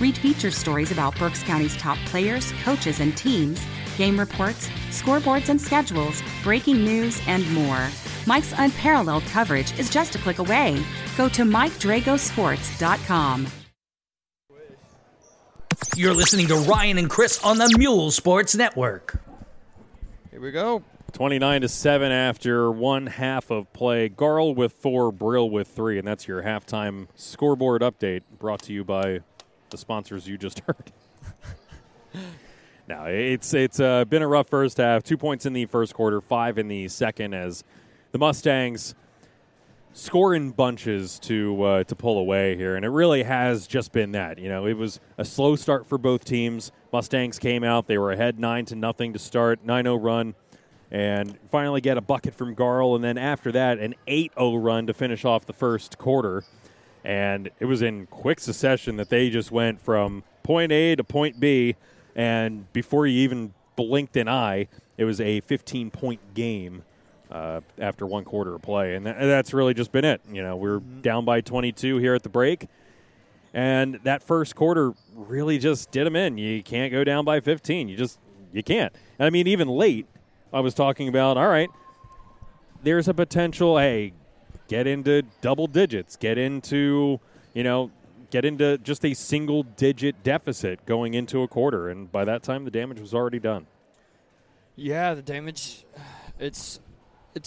Read feature stories about Berks County's top players, coaches, and teams, game reports, scoreboards and schedules, breaking news, and more. Mike's unparalleled coverage is just a click away. Go to MikeDragosports.com. You're listening to Ryan and Chris on the Mule Sports Network. Here we go. 29-7 after one half of play. Garl with 4, Brill with 3, and that's your halftime scoreboard update brought to you by the sponsors you just heard. No, it's been a rough first half. 2 points in the first quarter, 5 in the second, as the Mustangs score in bunches to pull away here, and it really has just been that. You know, it was a slow start for both teams. Mustangs came out; they were ahead 9-0 to start, 9-0 run, and finally get a bucket from Garl, and then after that, an 8-0 run to finish off the first quarter. And it was in quick succession that they just went from point A to point B. And before you even blinked an eye, it was a 15-point game after one quarter of play. And that's really just been it. You know, we're down by 22 here at the break. And that first quarter really just did them in. You can't go down by 15. You can't. I mean, even late, I was talking about, all right, there's a potential, hey, get into double digits, get into just a single-digit deficit going into a quarter, and by that time the damage was already done. Yeah, the damage, it's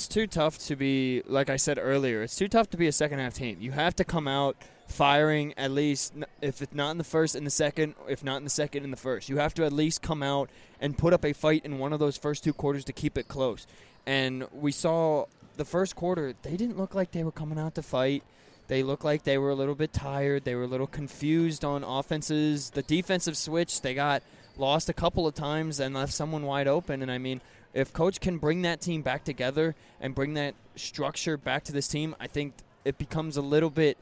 too tough to be, like I said earlier, it's too tough to be a second-half team. You have to come out firing at least, if it's not in the first, in the second, if not in the second, in the first. You have to at least come out and put up a fight in one of those first two quarters to keep it close. And we saw the first quarter, they didn't look like they were coming out to fight. They looked like they were a little bit tired. They were a little confused on offenses. The defensive switch, they got lost a couple of times and left someone wide open. And, I mean, if Coach can bring that team back together and bring that structure back to this team, I think it becomes a little bit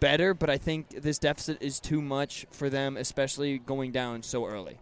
better. But I think this deficit is too much for them, especially going down so early.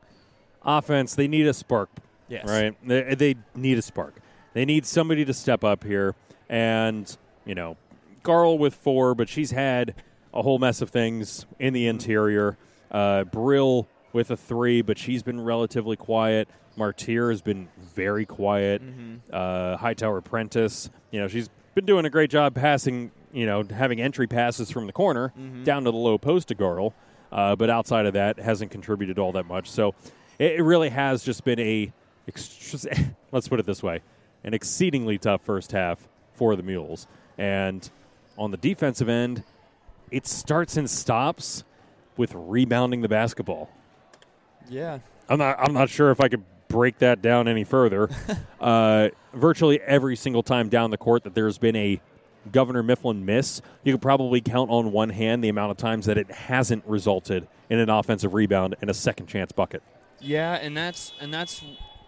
Offense, they need a spark. Yes. Right? They need a spark. They need somebody to step up here and, you know, Garl with 4, but she's had a whole mess of things in the interior. Brill with a three, but she's been relatively quiet. Martir has been very quiet. Mm-hmm. Hightower Prentice, you know, she's been doing a great job passing, you know, having entry passes from the corner mm-hmm. down to the low post to Garl. But outside of that, hasn't contributed all that much. So it really has just been a, let's put it this way, an exceedingly tough first half for the Mules. And on the defensive end, it starts and stops with rebounding the basketball. Yeah. I'm not sure if I could break that down any further. Virtually every single time down the court that there's been a Governor Mifflin miss, you could probably count on one hand the amount of times that it hasn't resulted in an offensive rebound and a second chance bucket. Yeah, and that's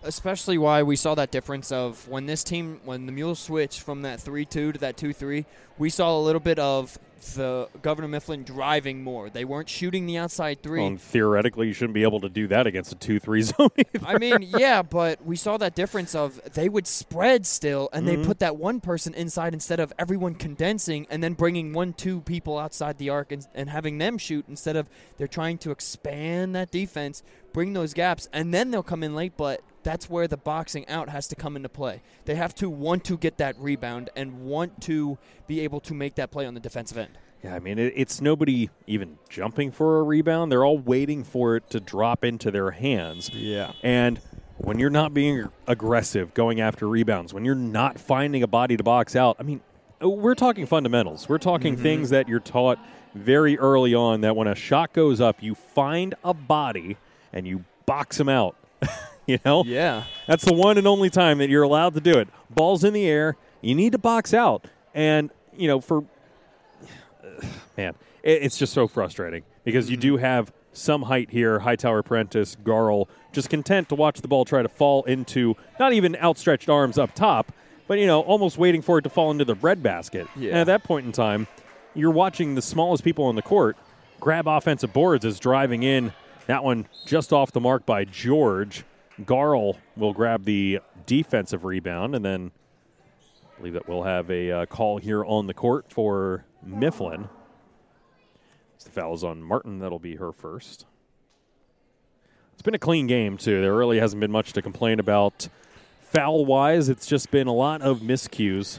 especially why we saw that difference of when the Mules switched from that 3-2 to that 2-3, we saw a little bit of the Governor Mifflin driving more. They weren't shooting the outside three. Well, theoretically, you shouldn't be able to do that against a 2-3 zone either. I mean, yeah, but we saw that difference of they would spread still, and mm-hmm. they put that one person inside instead of everyone condensing and then bringing 1-2 people outside the arc and having them shoot instead of they're trying to expand that defense, bring those gaps, and then they'll come in late, but that's where the boxing out has to come into play. They have to want to get that rebound and want to be able to make that play on the defensive end. Yeah, I mean, it's nobody even jumping for a rebound. They're all waiting for it to drop into their hands. Yeah. And when you're not being aggressive going after rebounds, when you're not finding a body to box out, I mean, we're talking fundamentals. We're talking mm-hmm. things that you're taught very early on that when a shot goes up, you find a body and you box them out. You know? Yeah. That's the one and only time that you're allowed to do it. Ball's in the air. You need to box out. And, you know, it's just so frustrating because mm-hmm. you do have some height here, Hightower Prentice, Garl, just content to watch the ball try to fall into not even outstretched arms up top, but, you know, almost waiting for it to fall into the breadbasket. Yeah. And at that point in time, you're watching the smallest people on the court grab offensive boards as driving in. That one just off the mark by George. Garl will grab the defensive rebound, and then I believe that we'll have a call here on the court for Mifflin. As the foul is on Martin, that'll be her first. It's been a clean game, too. There really hasn't been much to complain about foul-wise. It's just been a lot of miscues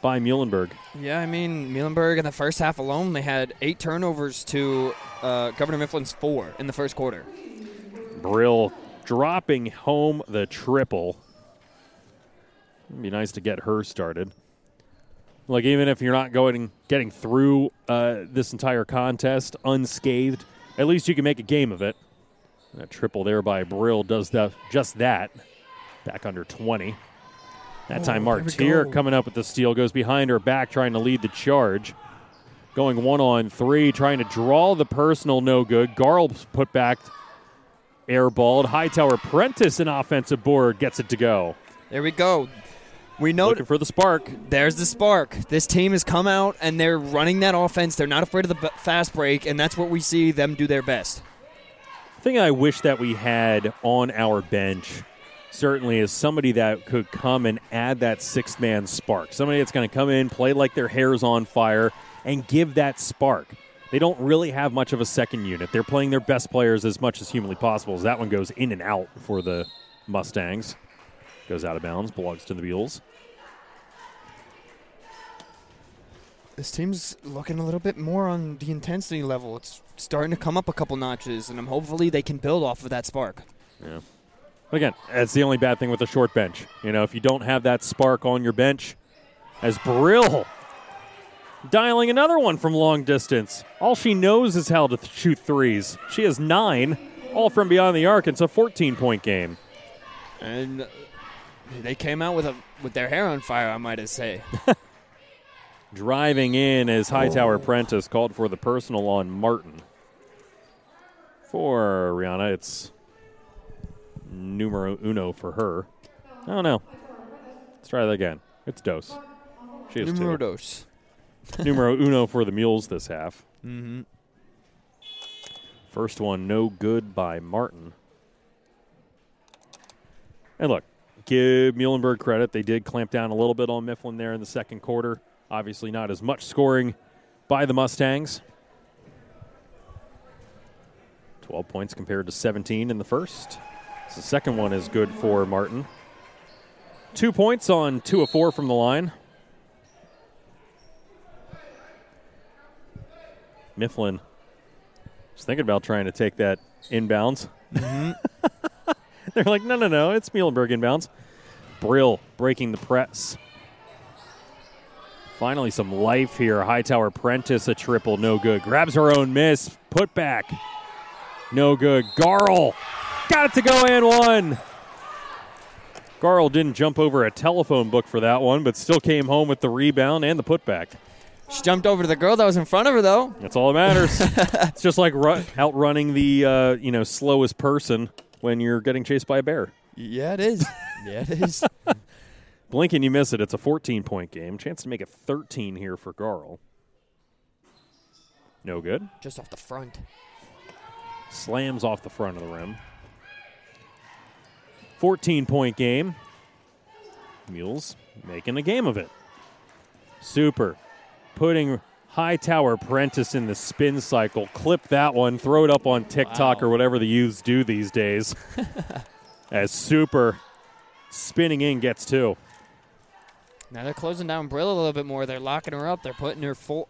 by Muhlenberg. Yeah, I mean, Muhlenberg in the first half alone, they had 8 turnovers to Governor Mifflin's 4 in the first quarter. Brill dropping home the triple. It'd be nice to get her started. Look, even if you're not getting through this entire contest unscathed, at least you can make a game of it. And a triple there by Brill does just that. Back under 20. That time Martir coming up with the steal, goes behind her back trying to lead the charge. Going 1-on-3, trying to draw the personal, no good. Garl's put back, airballed. Hightower Prentice, an offensive board, gets it to go. There we go. We know looking for the spark. There's the spark. This team has come out, and they're running that offense. They're not afraid of the fast break, and that's what we see them do their best. The thing I wish that we had on our bench certainly is somebody that could come and add that sixth man spark. Somebody that's going to come in, play like their hair's on fire, and give that spark. They don't really have much of a second unit. They're playing their best players as much as humanly possible as that one goes in and out for the Mustangs. Goes out of bounds, belongs to the Mules. This team's looking a little bit more on the intensity level. It's starting to come up a couple notches, and hopefully they can build off of that spark. Yeah. Again, that's the only bad thing with a short bench. You know, if you don't have that spark on your bench, as Brill dialing another one from long distance. All she knows is how to shoot threes. She has 9, all from beyond the arc. It's a 14-point game. And they came out with their hair on fire, I might say. Driving in as Hightower Prentice called for the personal on Martin. For Rihanna, it's numero uno for her. I don't know. Let's try that again. It's dos. She has numero 2. Dos. Numero uno for the Mules this half. Mm-hmm. First one, no good by Martin. And look, give Muhlenberg credit. They did clamp down a little bit on Mifflin there in the second quarter. Obviously not as much scoring by the Mustangs. 12 points compared to 17 in the first. The second one is good for Martin. 2 points on 2 of 4 from the line. Mifflin was thinking about trying to take that inbounds. Mm-hmm. They're like, no, it's Muhlenberg inbounds. Brill breaking the press. Finally some life here. Hightower Prentice, a triple, no good. Grabs her own miss, put back. No good. Garl got it to go and one. Garl didn't jump over a telephone book for that one, but still came home with the rebound and the putback. She jumped over to the girl that was in front of her, though. That's all that matters. It's just like outrunning the slowest person when you're getting chased by a bear. Yeah, it is. Blink and you miss it. It's a 14-point game. Chance to make it 13 here for Garl. No good. Just off the front. Slams off the front of the rim. 14-point game. Mules making a game of it. Super. Putting Hightower Prentice in the spin cycle. Clip that one. Throw it up on TikTok or whatever the youths do these days. As Super spinning in gets 2. Now they're closing down Brill a little bit more. They're locking her up. They're putting her full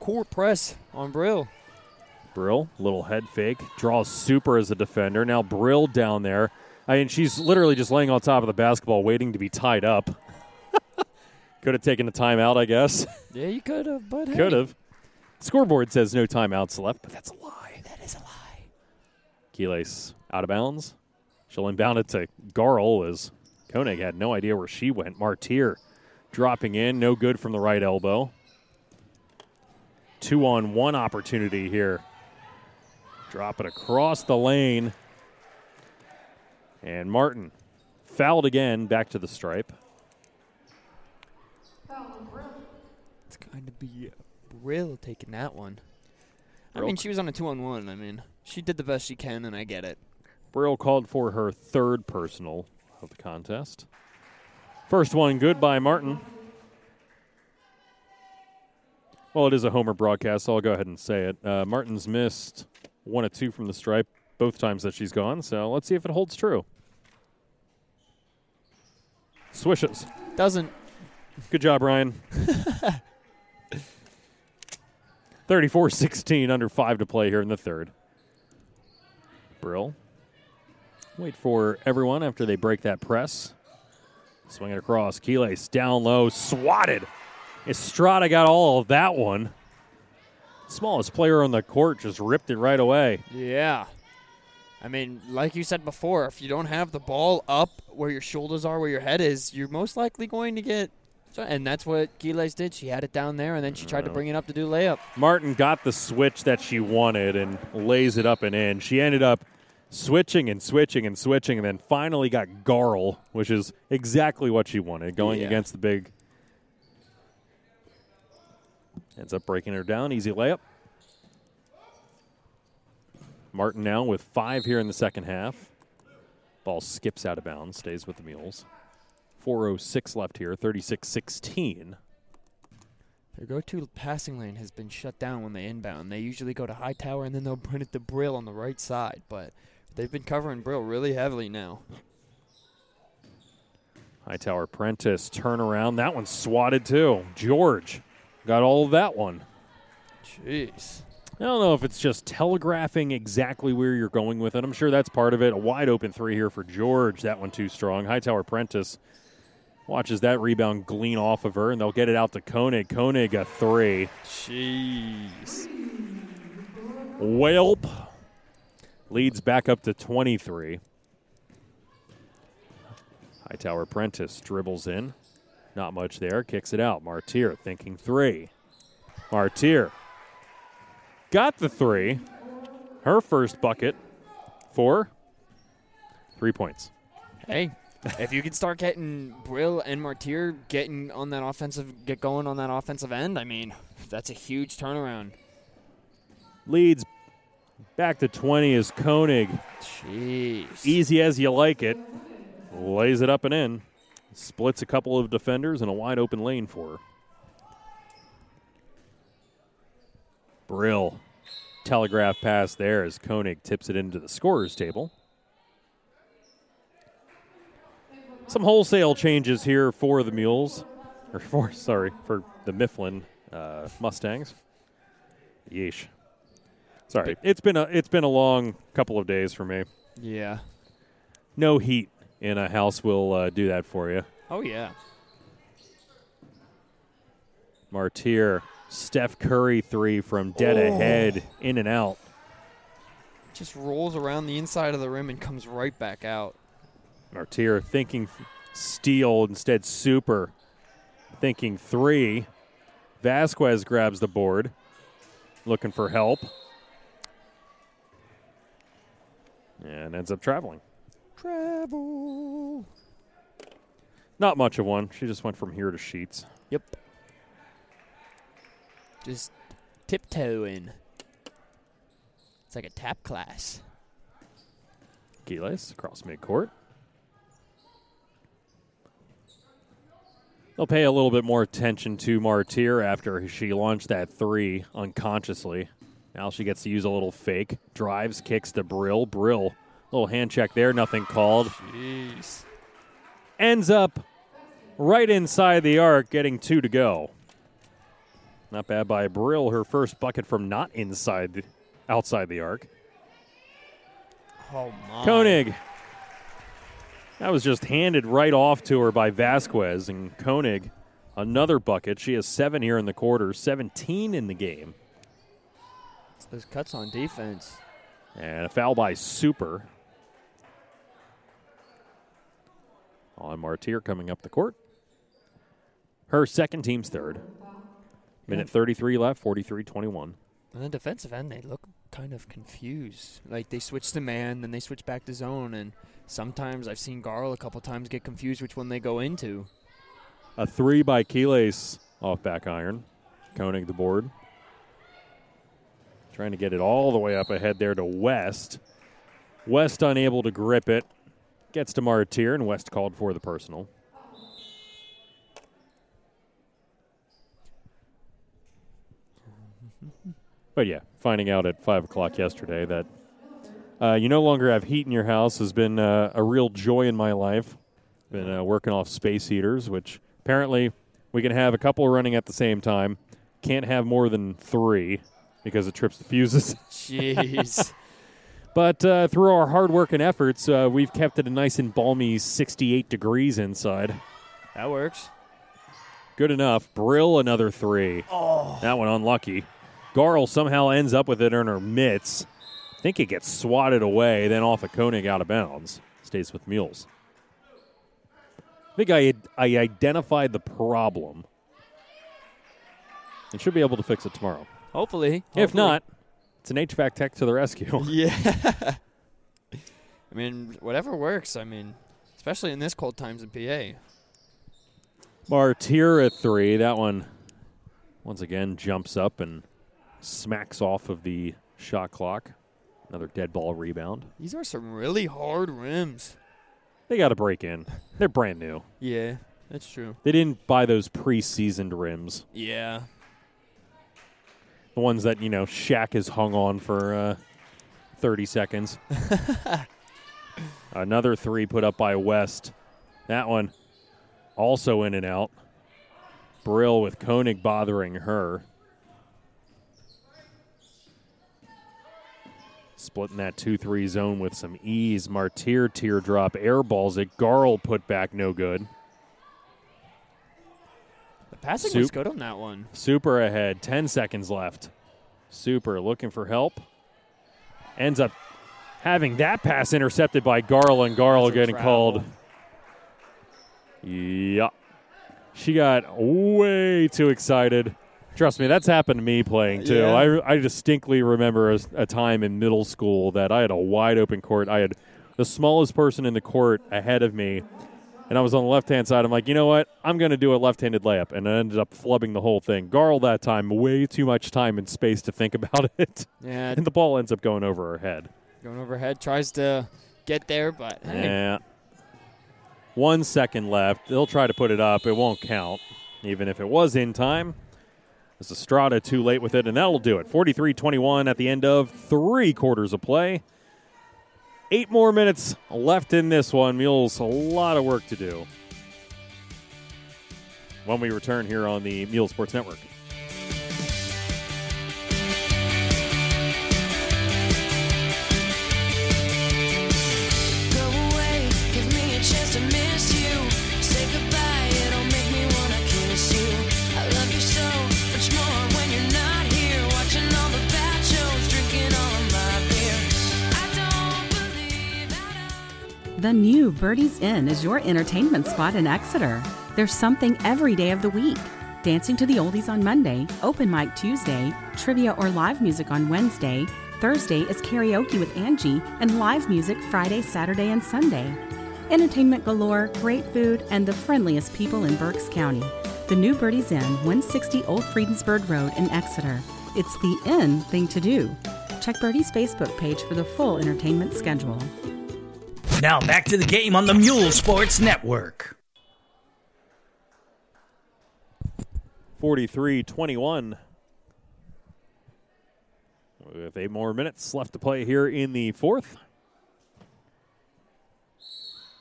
court press on Brill. Brill, little head fake. Draws Super as a defender. Now Brill down there. I mean, she's literally just laying on top of the basketball waiting to be tied up. Could have taken a timeout, I guess. Yeah, you could have, but hey. Could have. Scoreboard says no timeouts left, but that's a lie. That is a lie. Keelis out of bounds. She'll inbound it to Garl as Koenig had no idea where she went. Martir dropping in, no good from the right elbow. 2-on-1 opportunity here. Drop it across the lane. And Martin fouled again, back to the stripe. It's going to be Brill taking that one. I mean, she was on a 2-on-1. I mean, she did the best she can, and I get it. Brill called for her third personal of the contest. First one good by Martin. Well, it is a Homer broadcast, so I'll go ahead and say it. Martin's missed 1 of 2 from the stripe both times that she's gone, so let's see if it holds true. Swishes. Doesn't. Good job, Ryan. 34-16, under 5 to play here in the third. Brill. Wait for everyone after they break that press. Swing it across. Keelis down low. Swatted. Estrada got all of that one. Smallest player on the court just ripped it right away. Yeah. I mean, like you said before, if you don't have the ball up where your shoulders are, where your head is, you're most likely going to get. And that's what Keelis did. She had it down there, and then she tried to bring it up to do layup. Martin got the switch that she wanted and lays it up and in. She ended up switching, and then finally got Garl, which is exactly what she wanted, going against the big. Ends up breaking her down. Easy layup. Martin now with 5 here in the second half. Ball skips out of bounds, stays with the Mules. 4:06 left here, 36-16. Their go-to passing lane has been shut down when they inbound. They usually go to Hightower, and then they'll bring it to Brill on the right side, but they've been covering Brill really heavily now. Hightower Prentice, turnaround. That one's swatted, too. George got all of that one. Jeez. I don't know if it's just telegraphing exactly where you're going with it. I'm sure that's part of it. A wide open three here for George. That one too strong. Hightower Prentice watches that rebound glean off of her, and they'll get it out to Koenig. Koenig a three. Jeez. Welp. Leads back up to 23. Hightower Prentice dribbles in. Not much there. Kicks it out. Martir thinking three. Martir. Got the three. Her first bucket for 3 points. Hey, if you could start getting Brill and Martir get going on that offensive end, I mean, that's a huge turnaround. Leads back to 20 is Koenig. Jeez. Easy as you like it. Lays it up and in. Splits a couple of defenders and a wide open lane for her. Brill telegraph pass there as Koenig tips it into the scorer's table. Some wholesale changes here for the Mules, or for the Mifflin Mustangs. Yeesh. Sorry, it's been a long couple of days for me. Yeah. No heat in a house will do that for you. Oh, yeah. Martir, Steph Curry three from dead ahead, in and out. Just rolls around the inside of the rim and comes right back out. Martir thinking steal, instead Super thinking three. Vasquez grabs the board, looking for help. And ends up traveling. Travel. Not much of one. She just went from here to Sheets. Yep. Just tiptoeing. It's like a tap class. Keelis across midcourt. They'll pay a little bit more attention to Martir after she launched that three unconsciously. Now she gets to use a little fake. Drives, kicks to Brill. Brill, little hand check there, nothing called. Jeez. Ends up right inside the arc, getting two to go. Not bad by Brill, her first bucket from not outside the arc. Oh, my. Koenig. That was just handed right off to her by Vasquez, and Koenig, another bucket. She has 7 here in the quarter, 17 in the game. It's those cuts on defense. And a foul by Super. On Martir coming up the court. Her second, team's third. Minute 33 left, 43-21. On the defensive end, they look kind of confused. Like, they switch to man, then they switch back to zone, and sometimes I've seen Garl a couple times get confused which one they go into. A three by Keelis off back iron. Koenig the board. Trying to get it all the way up ahead there to West. West unable to grip it. Gets to Martir, and West called for the personal. But yeah, finding out at 5 o'clock yesterday that you no longer have heat in your house has been a real joy in my life. Been working off space heaters, which apparently we can have a couple running at the same time. Can't have more than 3 because it trips the fuses. Jeez. But through our hard work and efforts, we've kept it a nice and balmy 68 degrees inside. That works. Good enough. Brill, another 3. Oh. That one unlucky. Garl somehow ends up with it in her mitts. I think it gets swatted away, then off of Koenig out of bounds. Stays with Mules. I think I identified the problem. And should be able to fix it tomorrow. Hopefully. If not, it's an HVAC tech to the rescue. Yeah. I mean, whatever works. I mean, especially in this cold times in PA. Martir at 3. That one, once again, jumps up and smacks off of the shot clock. Another dead ball rebound. These are some really hard rims. They got to break in. They're brand new. Yeah, that's true. They didn't buy those pre-seasoned rims. Yeah. The ones that, you know, Shaq has hung on for 30 seconds. Another 3 put up by West. That one also in and out. Brill with Koenig bothering her. Splitting that 2-3 zone with some ease. Martir teardrop air balls it. Garl put back, no good. The passing was good on that one. Super ahead, 10 seconds left. Super looking for help. Ends up having that pass intercepted by Garl, and Garl getting called. Yeah. She got way too excited. Trust me, that's happened to me playing, too. Yeah. I distinctly remember a time in middle school that I had a wide open court. I had the smallest person in the court ahead of me, and I was on the left-hand side. I'm like, you know what? I'm going to do a left-handed layup, and I ended up flubbing the whole thing. Garl that time, way too much time and space to think about it. Yeah. And the ball ends up going over her head. Going over her head, tries to get there, but hey. Yeah. 1 second left. They'll try to put it up. It won't count, even if it was in time. As Estrada too late with it, and that'll do it. 43-21 at the end of three quarters of play. 8 more minutes left in this one. Mules, a lot of work to do. When we return here on the Mule Sports Network. The new Birdie's Inn is your entertainment spot in Exeter. There's something every day of the week. Dancing to the oldies on Monday, open mic Tuesday, trivia or live music on Wednesday, Thursday is karaoke with Angie, and live music Friday, Saturday, and Sunday. Entertainment galore, great food, and the friendliest people in Berks County. The new Birdie's Inn, 160 Old Friedensburg Road in Exeter. It's the inn thing to do. Check Birdie's Facebook page for the full entertainment schedule. Now back to the game on the Mule Sports Network. 43-21. With 8 more minutes left to play here in the fourth.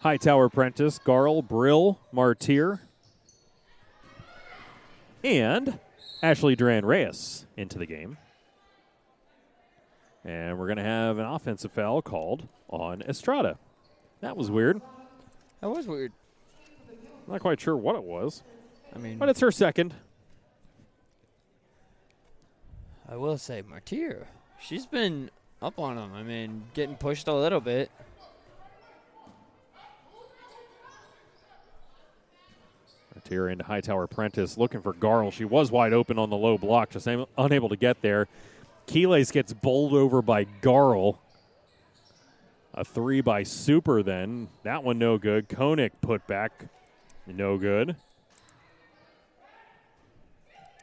Hightower, Prentice, Garl, Brill, Martir, and Ashley Duran Reyes into the game. And we're going to have an offensive foul called on Estrada. That was weird. That was weird. I'm not quite sure what it was. I mean, but it's her second. I will say, Martir, she's been up on him. I mean, getting pushed a little bit. Martir into Hightower Prentice, looking for Garl. She was wide open on the low block, just unable to get there. Keelis gets bowled over by Garl. A 3 by Super then. That one no good. Koenig put back. No good.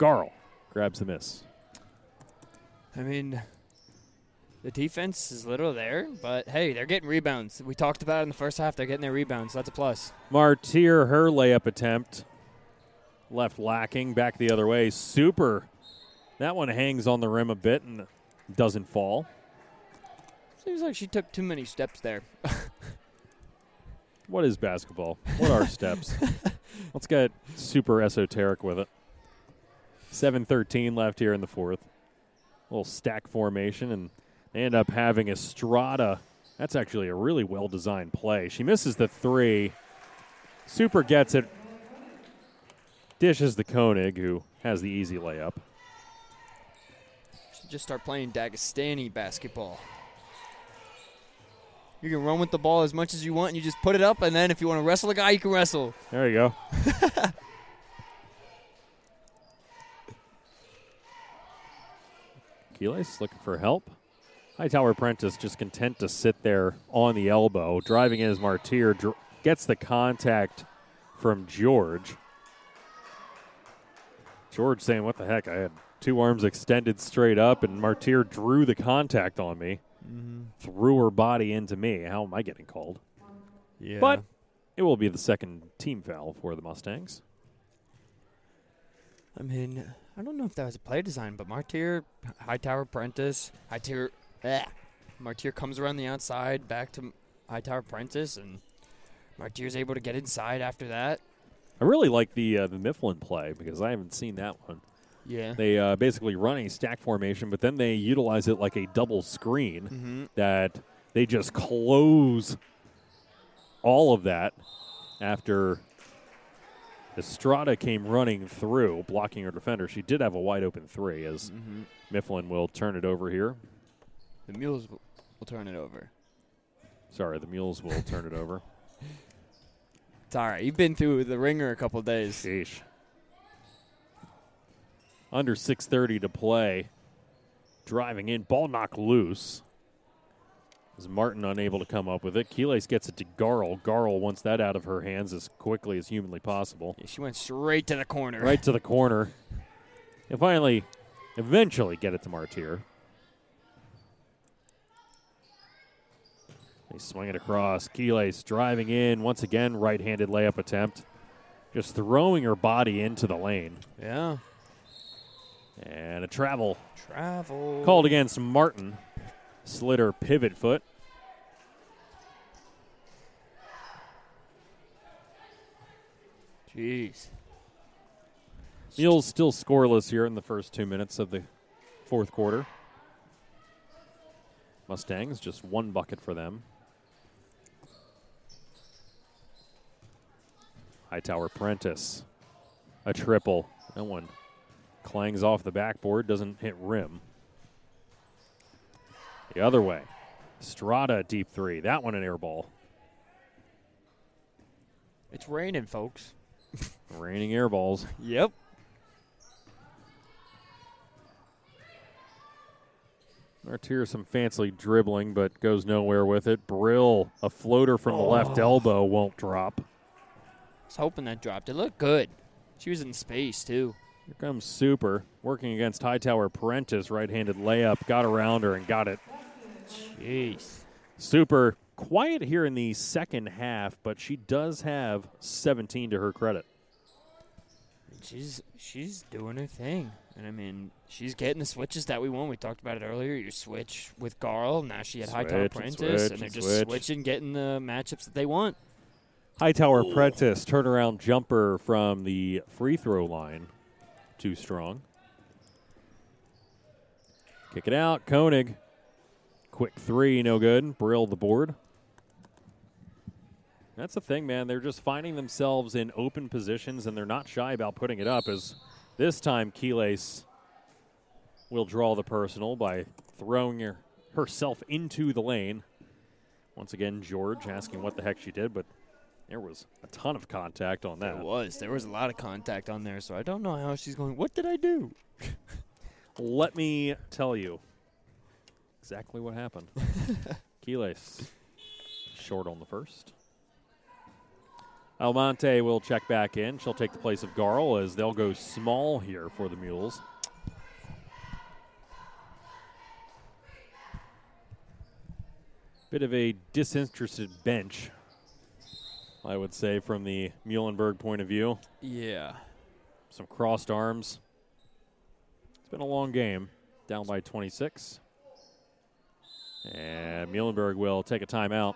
Garl grabs the miss. I mean, the defense is little there, but hey, they're getting rebounds. We talked about it in the first half. They're getting their rebounds. So that's a plus. Martir, her layup attempt. Left lacking. Back the other way. Super. That one hangs on the rim a bit and doesn't fall. Seems like she took too many steps there. What is basketball? What are steps? Let's get super esoteric with it. 7:13 left here in the fourth. A little stack formation, and they end up having Estrada. That's actually a really well-designed play. She misses the 3. Super gets it. Dishes the Koenig, who has the easy layup. Should just start playing Dagestani basketball. You can run with the ball as much as you want, and you just put it up, and then if you want to wrestle a guy, you can wrestle. There you go. Keelis looking for help. Hightower Prentice just content to sit there on the elbow. Driving in is Martir. Gets the contact from George. George saying, what the heck? I had 2 arms extended straight up, and Martir drew the contact on me. Mm-hmm. Threw her body into me. How am I getting called? Yeah. But it will be the second team foul for the Mustangs. I mean, I don't know if that was a play design, but Martir, Hightower Prentice, Martir comes around the outside back to Hightower Prentice, and Martir's able to get inside after that. I really like the Mifflin play because I haven't seen that one. Yeah, they basically run a stack formation, but then they utilize it like a double screen that they just close all of that after Estrada came running through, blocking her defender. She did have a wide-open 3 as Mifflin will turn it over here. The Mules will turn it over. Sorry, the Mules will turn it over. It's all right. You've been through the ringer a couple days. Sheesh. Under 6:30 to play. Driving in. Ball knocked loose. Is Martin unable to come up with it. Keelis gets it to Garl. Garl wants that out of her hands as quickly as humanly possible. Yeah, she went straight to the corner. Right to the corner. And finally, eventually get it to Martir. They swing it across. Keelis driving in. Once again, right-handed layup attempt. Just throwing her body into the lane. Yeah. And a travel. Travel. Called against Martin. Slid her pivot foot. Jeez. Mules still scoreless here in the first 2 minutes of the fourth quarter. Mustangs, just one bucket for them. Hightower Prentice, a triple. That one clangs off the backboard, doesn't hit rim. The other way, Estrada deep three. That one an air ball. It's raining, folks. Raining air balls. Yep. Martir some fancy dribbling, but goes nowhere with it. Brill, a floater from the left elbow, won't drop. I was hoping that dropped. It looked good. She was in space, too. Here comes Super, working against Hightower Prentice. Right-handed layup, got around her and got it. Jeez. Super quiet here in the second half, but she does have 17 to her credit. She's doing her thing. And, I mean, she's getting the switches that we want. We talked about it earlier. You switch with Garl. Now she had Hightower Prentice. And they're just switching, getting the matchups that they want. Hightower Prentice, turnaround jumper from the free throw line. Too strong. Kick it out. Koenig. Quick three, no good. Brill the board. That's the thing, man. They're just finding themselves in open positions, and they're not shy about putting it up as this time Keelis will draw the personal by throwing herself into the lane. Once again, George asking what the heck she did, but there was a ton of contact on that. There was a lot of contact on there, so I don't know how she's going, what did I do? Let me tell you exactly what happened. Keelis short on the first. Almonte will check back in. She'll take the place of Garl as they'll go small here for the Mules. Bit of a disinterested bench, I would say, from the Muhlenberg point of view. Yeah. Some crossed arms. It's been a long game. Down by 26. And Muhlenberg will take a timeout.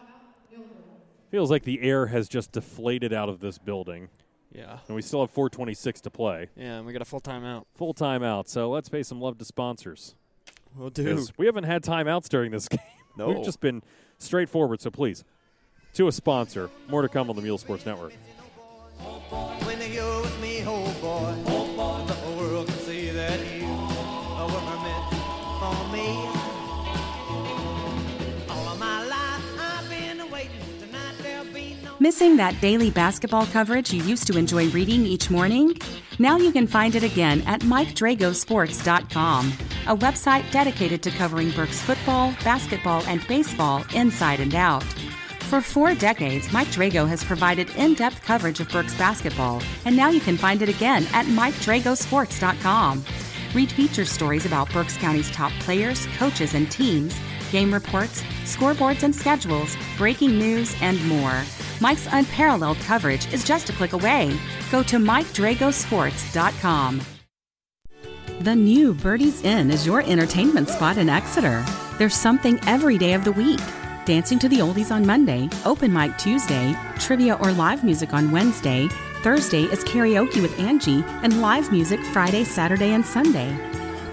Feels like the air has just deflated out of this building. Yeah. And we still have 4:26 to play. Yeah, and we got a full timeout. Full timeout. So let's pay some love to sponsors. Well, dude. We haven't had timeouts during this game. No. We've just been straightforward, so please, to a sponsor. More to come on the Mule Sports Network. Oh, boy. When you're with me, oh, boy. Oh, boy. The whole world can see that you were meant for me. All of my life I've been waiting. Missing that daily basketball coverage you used to enjoy reading each morning? Now you can find it again at MikeDragosports.com, a website dedicated to covering Berks football, basketball, and baseball inside and out. For 4 decades, Mike Drago has provided in-depth coverage of Berks basketball, and now you can find it again at MikeDragosports.com. Read feature stories about Berks County's top players, coaches, and teams, game reports, scoreboards and schedules, breaking news, and more. Mike's unparalleled coverage is just a click away. Go to MikeDragosports.com. The new Birdie's Inn is your entertainment spot in Exeter. There's something every day of the week. Dancing to the oldies on Monday, open mic Tuesday, trivia or live music on Wednesday, Thursday is karaoke with Angie, and live music Friday, Saturday, and Sunday.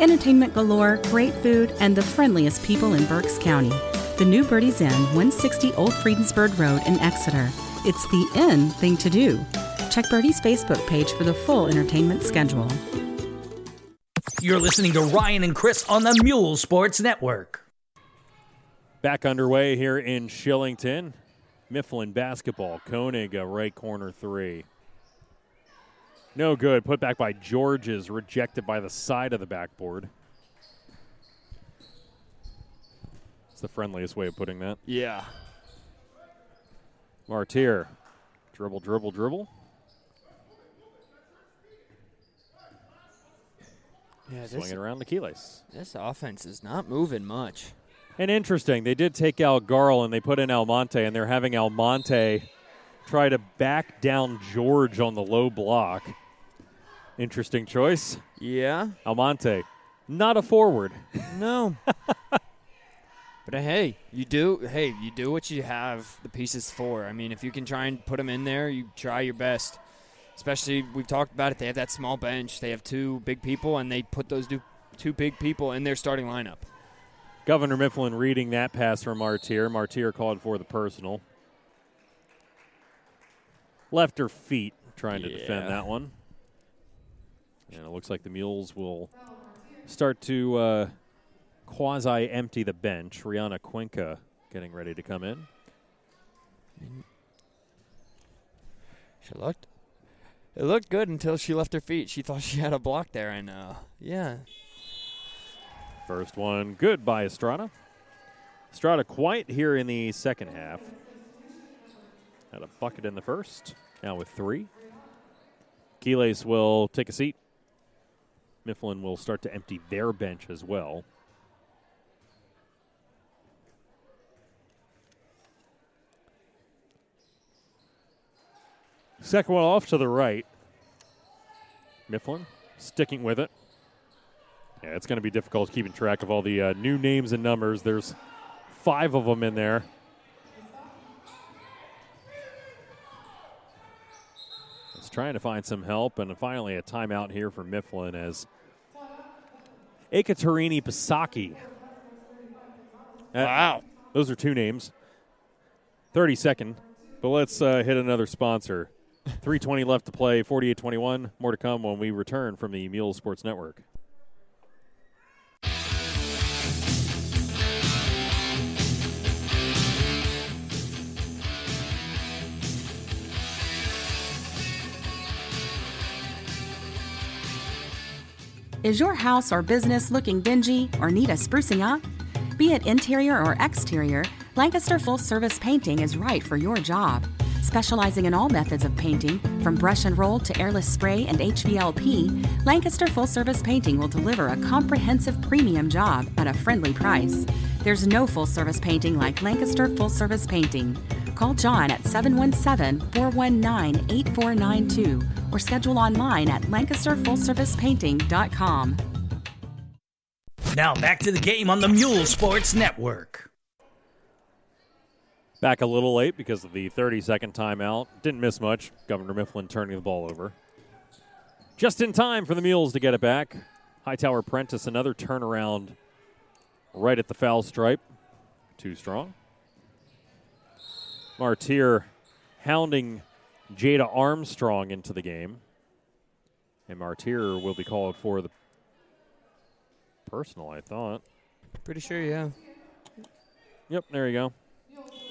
Entertainment galore, great food, and the friendliest people in Berks County. The new Birdie's Inn, 160 Old Friedensburg Road in Exeter. It's the inn thing to do. Check Birdie's Facebook page for the full entertainment schedule. You're listening to Ryan and Chris on the Mule Sports Network. Back underway here in Shillington. Mifflin basketball. Koenig, a right corner three. No good. Put back by Georges. Rejected by the side of the backboard. It's the friendliest way of putting that. Yeah. Martir. Dribble, dribble, dribble. Yeah, swing it around the Keelis. This offense is not moving much. And interesting, they did take out Garl and they put in Almonte, and they're having Almonte try to back down George on the low block. Interesting choice. Yeah. Almonte, not a forward. No. But hey, you do what you have the pieces for. I mean, if you can try and put them in there, you try your best. Especially, we've talked about it, they have that small bench. They have two big people, and they put those two big people in their starting lineup. Governor Mifflin reading that pass from Martir. Martir called for the personal. Left her feet trying to defend that one. And it looks like the Mules will start to quasi-empty the bench. Rihanna Cuenca getting ready to come in. It looked good until she left her feet. She thought she had a block there, and first one good by Estrada. Estrada quite here in the second half. Had a bucket in the first, now with three. Keelis will take a seat. Mifflin will start to empty their bench as well. Second one off to the right. Mifflin sticking with it. Yeah, it's going to be difficult keeping track of all the new names and numbers. There's five of them in there. It's trying to find some help, and finally a timeout here for Mifflin as Ekaterini Pisaki. Wow. Those are two names. 30-second, but let's hit another sponsor. 3:20 left to play, 48-21. More to come when we return from the Mule Sports Network. Is your house or business looking dingy or need a sprucing up? Be it interior or exterior, Lancaster Full Service Painting is right for your job. Specializing in all methods of painting, from brush and roll to airless spray and HVLP, Lancaster Full Service Painting will deliver a comprehensive premium job at a friendly price. There's no full service painting like Lancaster Full Service Painting. Call John at 717-419-8492 or schedule online at lancasterfullservicepainting.com. Now back to the game on the Mule Sports Network. Back a little late because of the 30-second timeout. Didn't miss much. Governor Mifflin turning the ball over. Just in time for the Mules to get it back. Hightower Prentice, another turnaround right at the foul stripe. Too strong. Martir hounding Jada Armstrong into the game. And Martir will be called for the personal, I thought. Pretty sure, yeah. Yep, there you go.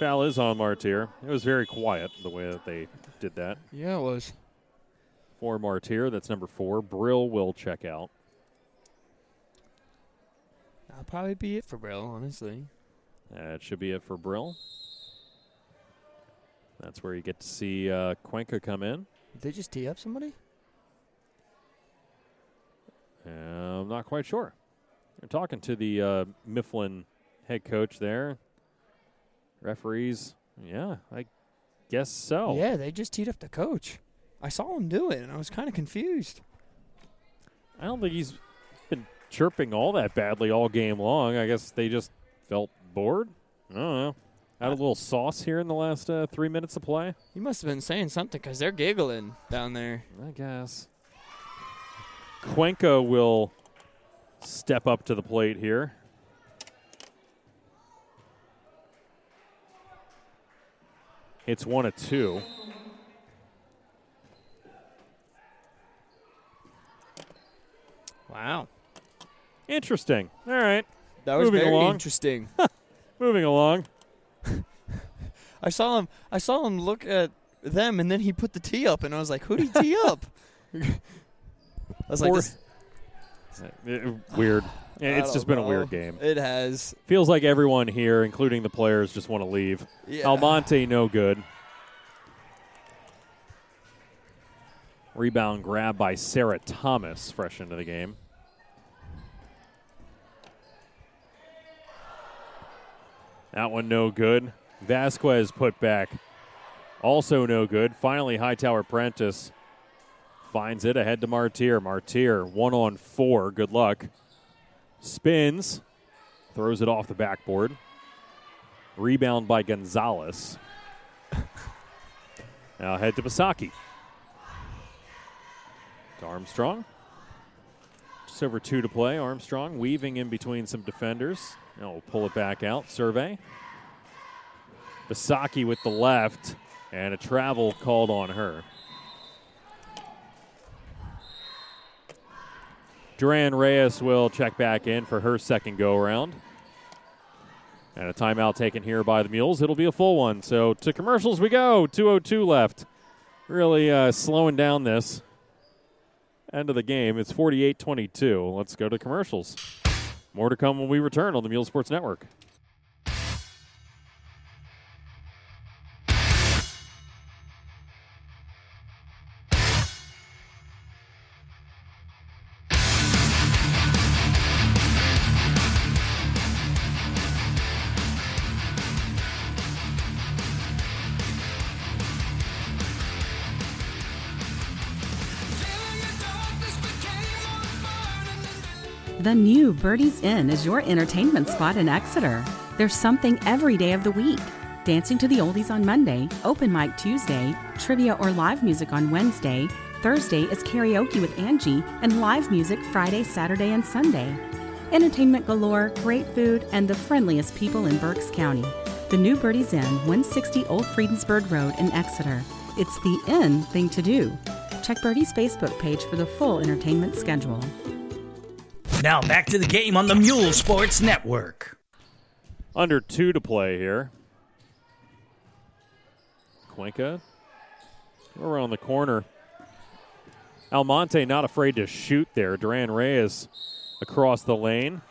Foul is on Martir. It was very quiet the way that they did that. Yeah, it was. For Martir, that's number 4. Brill will check out. That'll probably be it for Brill, honestly. That should be it for Brill. That's where you get to see Cuenca come in. Did they just tee up somebody? I'm not quite sure. They're talking to the Mifflin head coach there. Referees, yeah, I guess so. Yeah, they just teed up the coach. I saw him do it, and I was kind of confused. I don't think he's been chirping all that badly all game long. I guess they just felt bored. I don't know. Had a little sauce here in the last 3 minutes of play. He must have been saying something because they're giggling down there. I guess. Cuenca will step up to the plate here. It's 1-2. Wow. Interesting. All right. That was very interesting. Moving along. I saw him look at them, and then he put the tee up, and I was like, who'd he tee up? I was like, this. Weird. It's just been a weird game. It has. Feels like everyone here, including the players, just want to leave. Yeah. Almonte, no good. Rebound grab by Sarah Thomas, fresh into the game. That one no good. Vasquez put back, also no good. Finally, Hightower Prentice Finds it ahead to Martir. Martir, 1-on-4. Good luck. Spins. Throws it off the backboard. Rebound by Gonzalez. Now ahead to Pisaki. To Armstrong. Just over two to play. Armstrong weaving in between some defenders. Now we'll pull it back out. Survey. Pisaki with the left. And a travel called on her. Duran Reyes will check back in for her second go-around. And a timeout taken here by the Mules. It'll be a full one. So to commercials we go. 2:02 left. Really slowing down this end of the game. It's 48-22. Let's go to commercials. More to come when we return on the Mule Sports Network. The new Birdie's Inn is your entertainment spot in Exeter. There's something every day of the week. Dancing to the oldies on Monday, open mic Tuesday, trivia or live music on Wednesday, Thursday is karaoke with Angie, and live music Friday, Saturday, and Sunday. Entertainment galore, great food, and the friendliest people in Berks County. The new Birdie's Inn, 160 Old Friedensburg Road in Exeter. It's the inn thing to do. Check Birdie's Facebook page for the full entertainment schedule. Now back to the game on the Mule Sports Network. Under two to play here. Cuenca around the corner. Almonte not afraid to shoot there. Duran Reyes across the lane.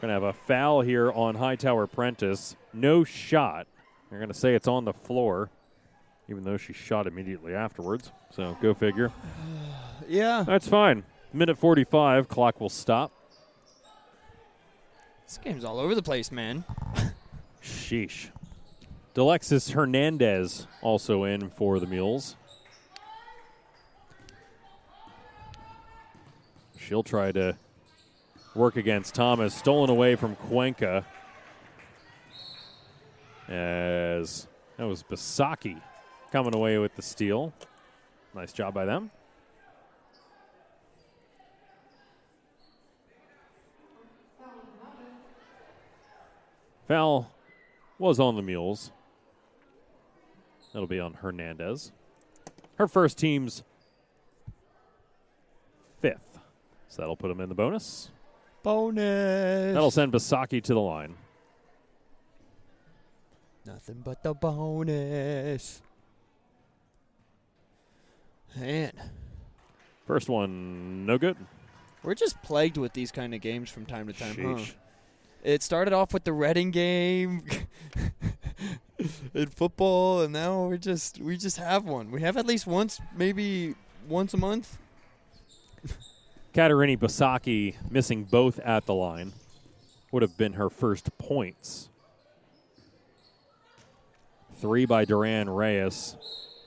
Going to have a foul here on Hightower Prentice. No shot. They're going to say it's on the floor, even though she shot immediately afterwards. So go figure. Yeah. That's fine. Minute 45. Clock will stop. This game's all over the place, man. Sheesh. De Alexis Hernandez also in for the Mules. She'll try to work against Thomas. Stolen away from Cuenca. As that was Pisaki coming away with the steal. Nice job by them. Foul was on the Mules. That'll be on Hernandez. Her first team's fifth. So that'll put them in the bonus. Bonus. That'll send Pisaki to the line. Nothing but the bonus. Man. First one, no good. We're just plagued with these kind of games from time to time, sheesh. Huh? It started off with the Reading game in football, and now we just have one. We have at least once, maybe once a month. Ekaterini Pisaki missing both at the line. Would have been her first points. 3 by Duran Reyes,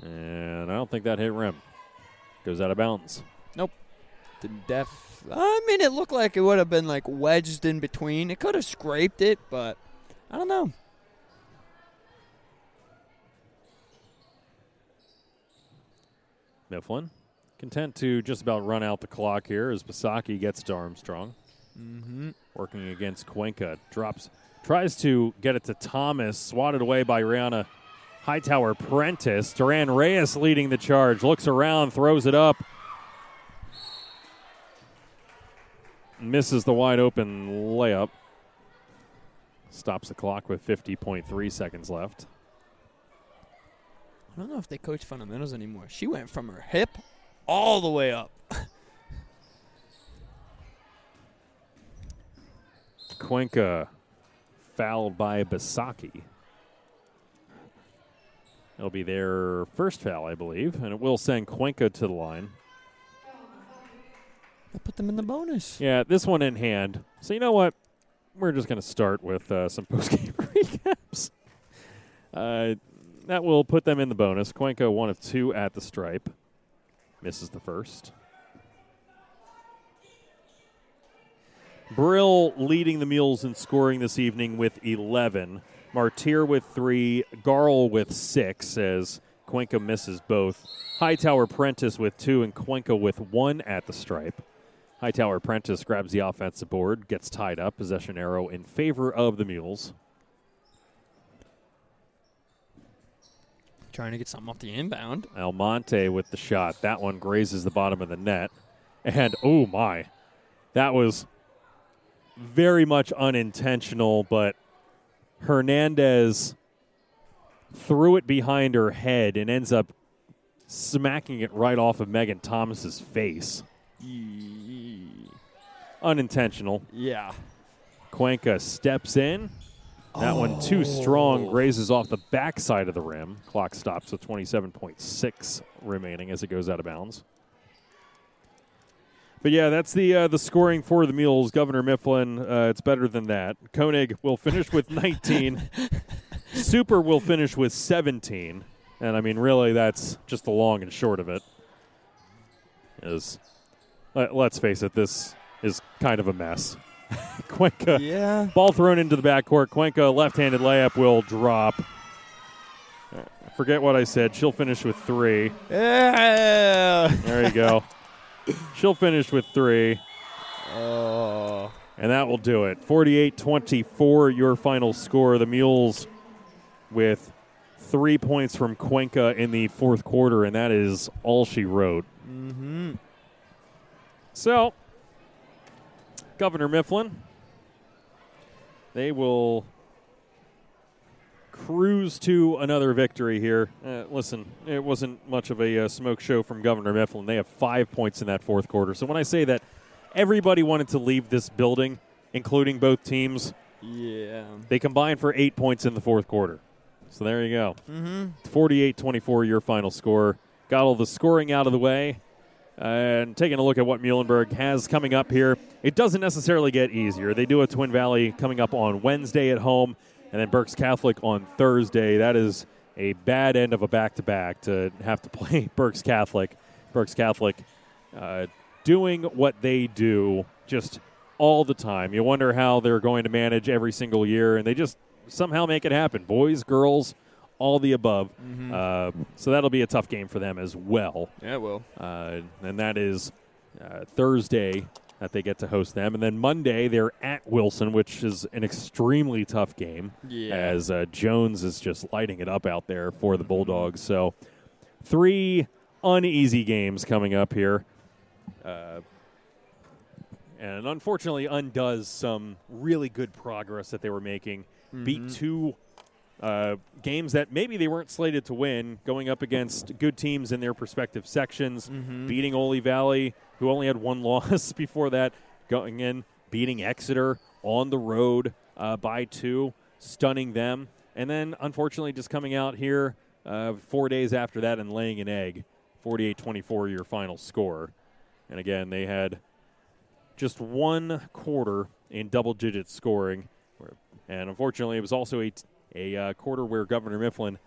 and I don't think that hit rim. Goes out of bounds. Nope. I mean, it looked like it would have been like wedged in between. It could have scraped it, but I don't know. Mifflin content to just about run out the clock here as Pisaki gets to Armstrong. Mm-hmm. Working against Cuenca. Drops, tries to get it to Thomas. Swatted away by Rihanna Hightower Prentice. Duran Reyes leading the charge. Looks around, throws it up. Misses the wide-open layup. Stops the clock with 50.3 seconds left. I don't know if they coach fundamentals anymore. She went from her hip all the way up. Cuenca fouled by Pisaki. It'll be their first foul, I believe, and it will send Cuenca to the line. I put them in the bonus. Yeah, this one in hand. So you know what? We're just going to start with some post-game recaps. That will put them in the bonus. Cuenca, 1 of 2 at the stripe. Misses the first. Brill leading the Mules in scoring this evening with 11. Martir with 3. Garl with 6 as Cuenca misses both. Hightower Prentice with 2 and Cuenca with 1 at the stripe. Hightower Prentice grabs the offensive board, gets tied up. Possession arrow in favor of the Mules. Trying to get something off the inbound. Almonte with the shot. That one grazes the bottom of the net. And, oh, my. That was very much unintentional, but Hernandez threw it behind her head and ends up smacking it right off of Megan Thomas's face. Unintentional. Yeah. Cuenca steps in. That one too strong, grazes off the backside of the rim. Clock stops with 27.6 remaining as it goes out of bounds. But, yeah, that's the scoring for the Mules. Governor Mifflin, it's better than that. Koenig will finish with 19. Super will finish with 17. And, I mean, really, that's just the long and short of it. Let's face it, this is kind of a mess. Cuenca, yeah. Ball thrown into the backcourt. Cuenca, left-handed layup will drop. Forget what I said. She'll finish with 3. Yeah. There you go. She'll finish with 3. Oh. And that will do it. 48-24, your final score. The Mules with 3 points from Cuenca in the fourth quarter, and that is all she wrote. Mm-hmm. So, Governor Mifflin, they will cruise to another victory here. Listen, it wasn't much of a smoke show from Governor Mifflin. They have 5 points in that fourth quarter. So when I say that everybody wanted to leave this building, including both teams, yeah, they combined for 8 points in the fourth quarter. So there you go. Mm-hmm. 48-24, your final score. Got all the scoring out of the way. And taking a look at what Muhlenberg has coming up here, it doesn't necessarily get easier. They do a Twin Valley coming up on Wednesday at home, and then Berks Catholic on Thursday. That is a bad end of a back-to-back to have to play Berks Catholic. Berks Catholic doing what they do just all the time. You wonder how they're going to manage every single year, and they just somehow make it happen. Boys, girls, all the above. Mm-hmm. So that'll be a tough game for them as well. Yeah, it will. And that is Thursday that they get to host them. And then Monday they're at Wilson, which is an extremely tough game, yeah, as Jones is just lighting it up out there for the Bulldogs. So 3 uneasy games coming up here. And unfortunately undoes some really good progress that they were making. Mm-hmm. Beat 2 games that maybe they weren't slated to win, going up against good teams in their respective sections, mm-hmm, beating Oley Valley, who only had 1 loss before that, going in, beating Exeter on the road by 2, stunning them, and then unfortunately just coming out here 4 days after that and laying an egg. 48-24, your final score. And again, they had just 1 quarter in double-digit scoring, and unfortunately it was also a quarter where Governor Mifflin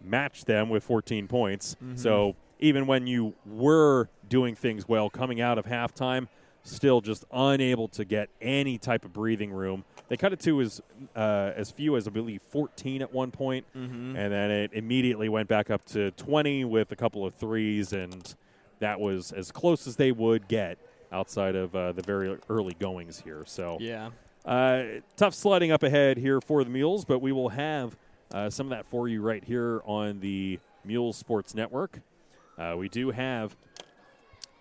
matched them with 14 points. Mm-hmm. So even when you were doing things well coming out of halftime, still just unable to get any type of breathing room. They cut it to as few as, I believe, 14 at one point, mm-hmm, and then it immediately went back up to 20 with a couple of threes, and that was as close as they would get outside of the very early goings here. So yeah. Tough sledding up ahead here for the Mules, but we will have some of that for you right here on the Mules Sports Network. We do have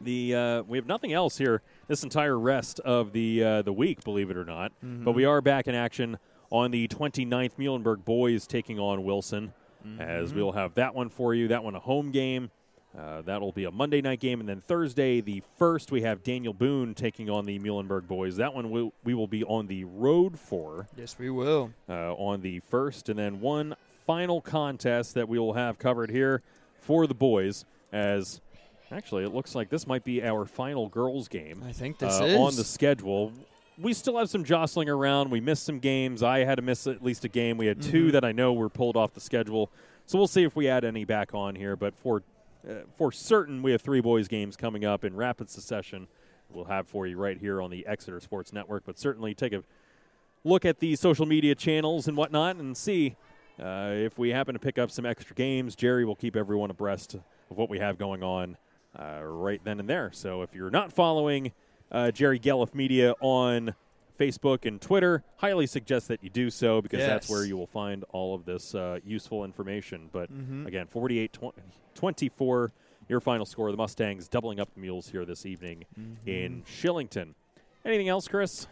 we have nothing else here this entire rest of the week, believe it or not. Mm-hmm. But we are back in action on the 29th. Muhlenberg boys taking on Wilson, mm-hmm, as we'll have that one for you. That one a home game. That'll be a Monday night game. And then Thursday, the 1st, we have Daniel Boone taking on the Muhlenberg boys. That one we will be on the road for. Yes, we will. On the 1st. And then one final contest that we will have covered here for the boys, as actually it looks like this might be our final girls game. I think this is. On the schedule. We still have some jostling around. We missed some games. I had to miss at least a game. We had 2 that I know were pulled off the schedule. So we'll see if we add any back on here. But for for certain, we have three boys games coming up in rapid succession. We'll have for you right here on the Exeter Sports Network, but certainly take a look at the social media channels and whatnot and see if we happen to pick up some extra games. Jerry will keep everyone abreast of what we have going on right then and there. So if you're not following Jerry Gelliff Media on Facebook and Twitter, highly suggest that you do so, because that's where you will find all of this useful information. But again, 48-24, your final score. The Mustangs doubling up the Mules here this evening in Shillington. Anything else, Chris?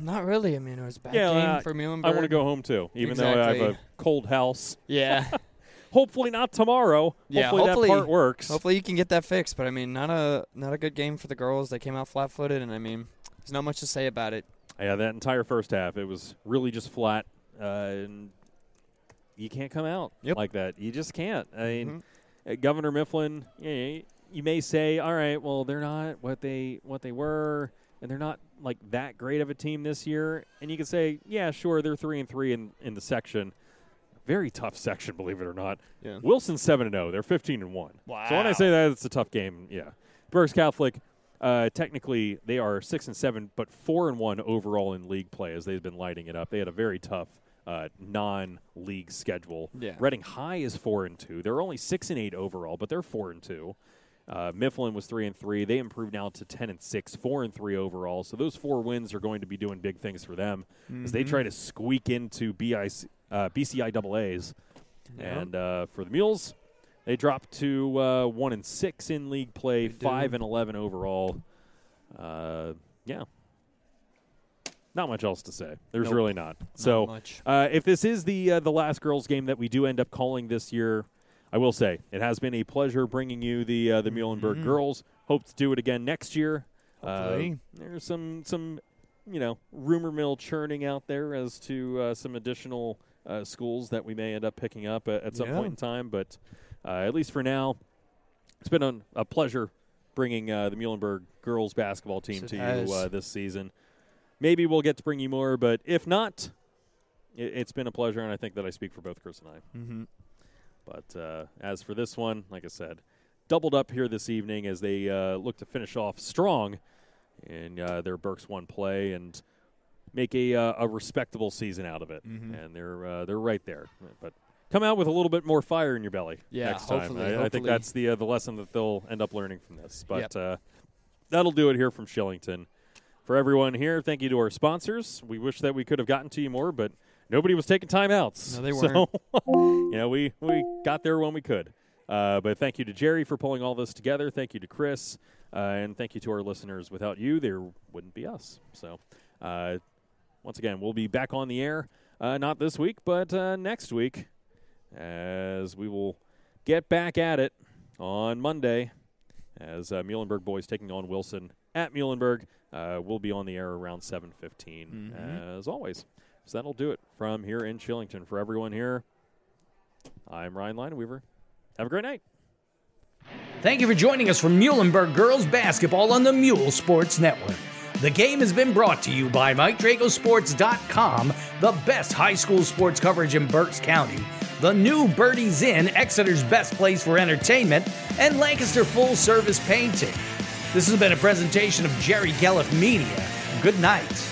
Not really. I mean, it was a bad game for Muhlenberg. I want to go home, too, even though I have a cold house. Yeah. Hopefully not tomorrow. Yeah, hopefully that part works. Hopefully you can get that fixed. But, I mean, not a good game for the girls. They came out flat-footed, and, I mean, there's not much to say about it. Yeah, that entire first half, it was really just flat. And you can't come out like that. You just can't. I mean, Governor Mifflin, you may say, all right, well, they're not what they were, and they're not, like, that great of a team this year. And you can say, yeah, sure, they're 3-3 in the section. Very tough section, believe it or not. Yeah. Wilson 7-0. They're 15-1. Wow. So when I say that, it's a tough game, Berks Catholic, technically, they are 6-7, but 4-1 overall in league play as they've been lighting it up. They had a very tough non-league schedule. Yeah. Reading High is 4-2. They're only 6-8 overall, but they're 4-2. Mifflin was 3-3. They improved now to 10-6, 4-3 overall. So those four wins are going to be doing big things for them as they try to squeak into BCIAAs. Yeah. And for the Mules, they dropped to 1-6 in league play, 5-11 overall. Not much else to say. There's really not. So if this is the last girls game that we do end up calling this year, I will say it has been a pleasure bringing you the Muhlenberg girls. Hope to do it again next year. There's some rumor mill churning out there as to some additional schools that we may end up picking up at some point in time. But at least for now, it's been a pleasure bringing the Muhlenberg girls basketball team to you this season. Maybe we'll get to bring you more, but if not, it's been a pleasure, and I think that I speak for both Chris and I. Mm-hmm. But as for this one, like I said, doubled up here this evening as they look to finish off strong in their Berks 1 play and make a respectable season out of it. Mm-hmm. And they're right there. But come out with a little bit more fire in your belly next time. Hopefully. I think that's the lesson that they'll end up learning from this. But that'll do it here from Shillington. For everyone here, thank you to our sponsors. We wish that we could have gotten to you more, but nobody was taking timeouts. No, they weren't. So, we got there when we could. But thank you to Jerry for pulling all this together. Thank you to Chris. And thank you to our listeners. Without you, there wouldn't be us. So, once again, we'll be back on the air. Not this week, but next week, as we will get back at it on Monday as Muhlenberg boys taking on Wilson at Muhlenberg. We'll be on the air around 7:15, as always. So that'll do it from here in Shillington. For everyone here, I'm Ryan Lineweaver. Have a great night. Thank you for joining us from Muhlenberg Girls Basketball on the Mule Sports Network. The game has been brought to you by MikeDragosports.com, the best high school sports coverage in Berks County, the new Birdie's Inn, Exeter's best place for entertainment, and Lancaster Full Service Painting. This has been a presentation of Jerry Gelliff Media. Good night.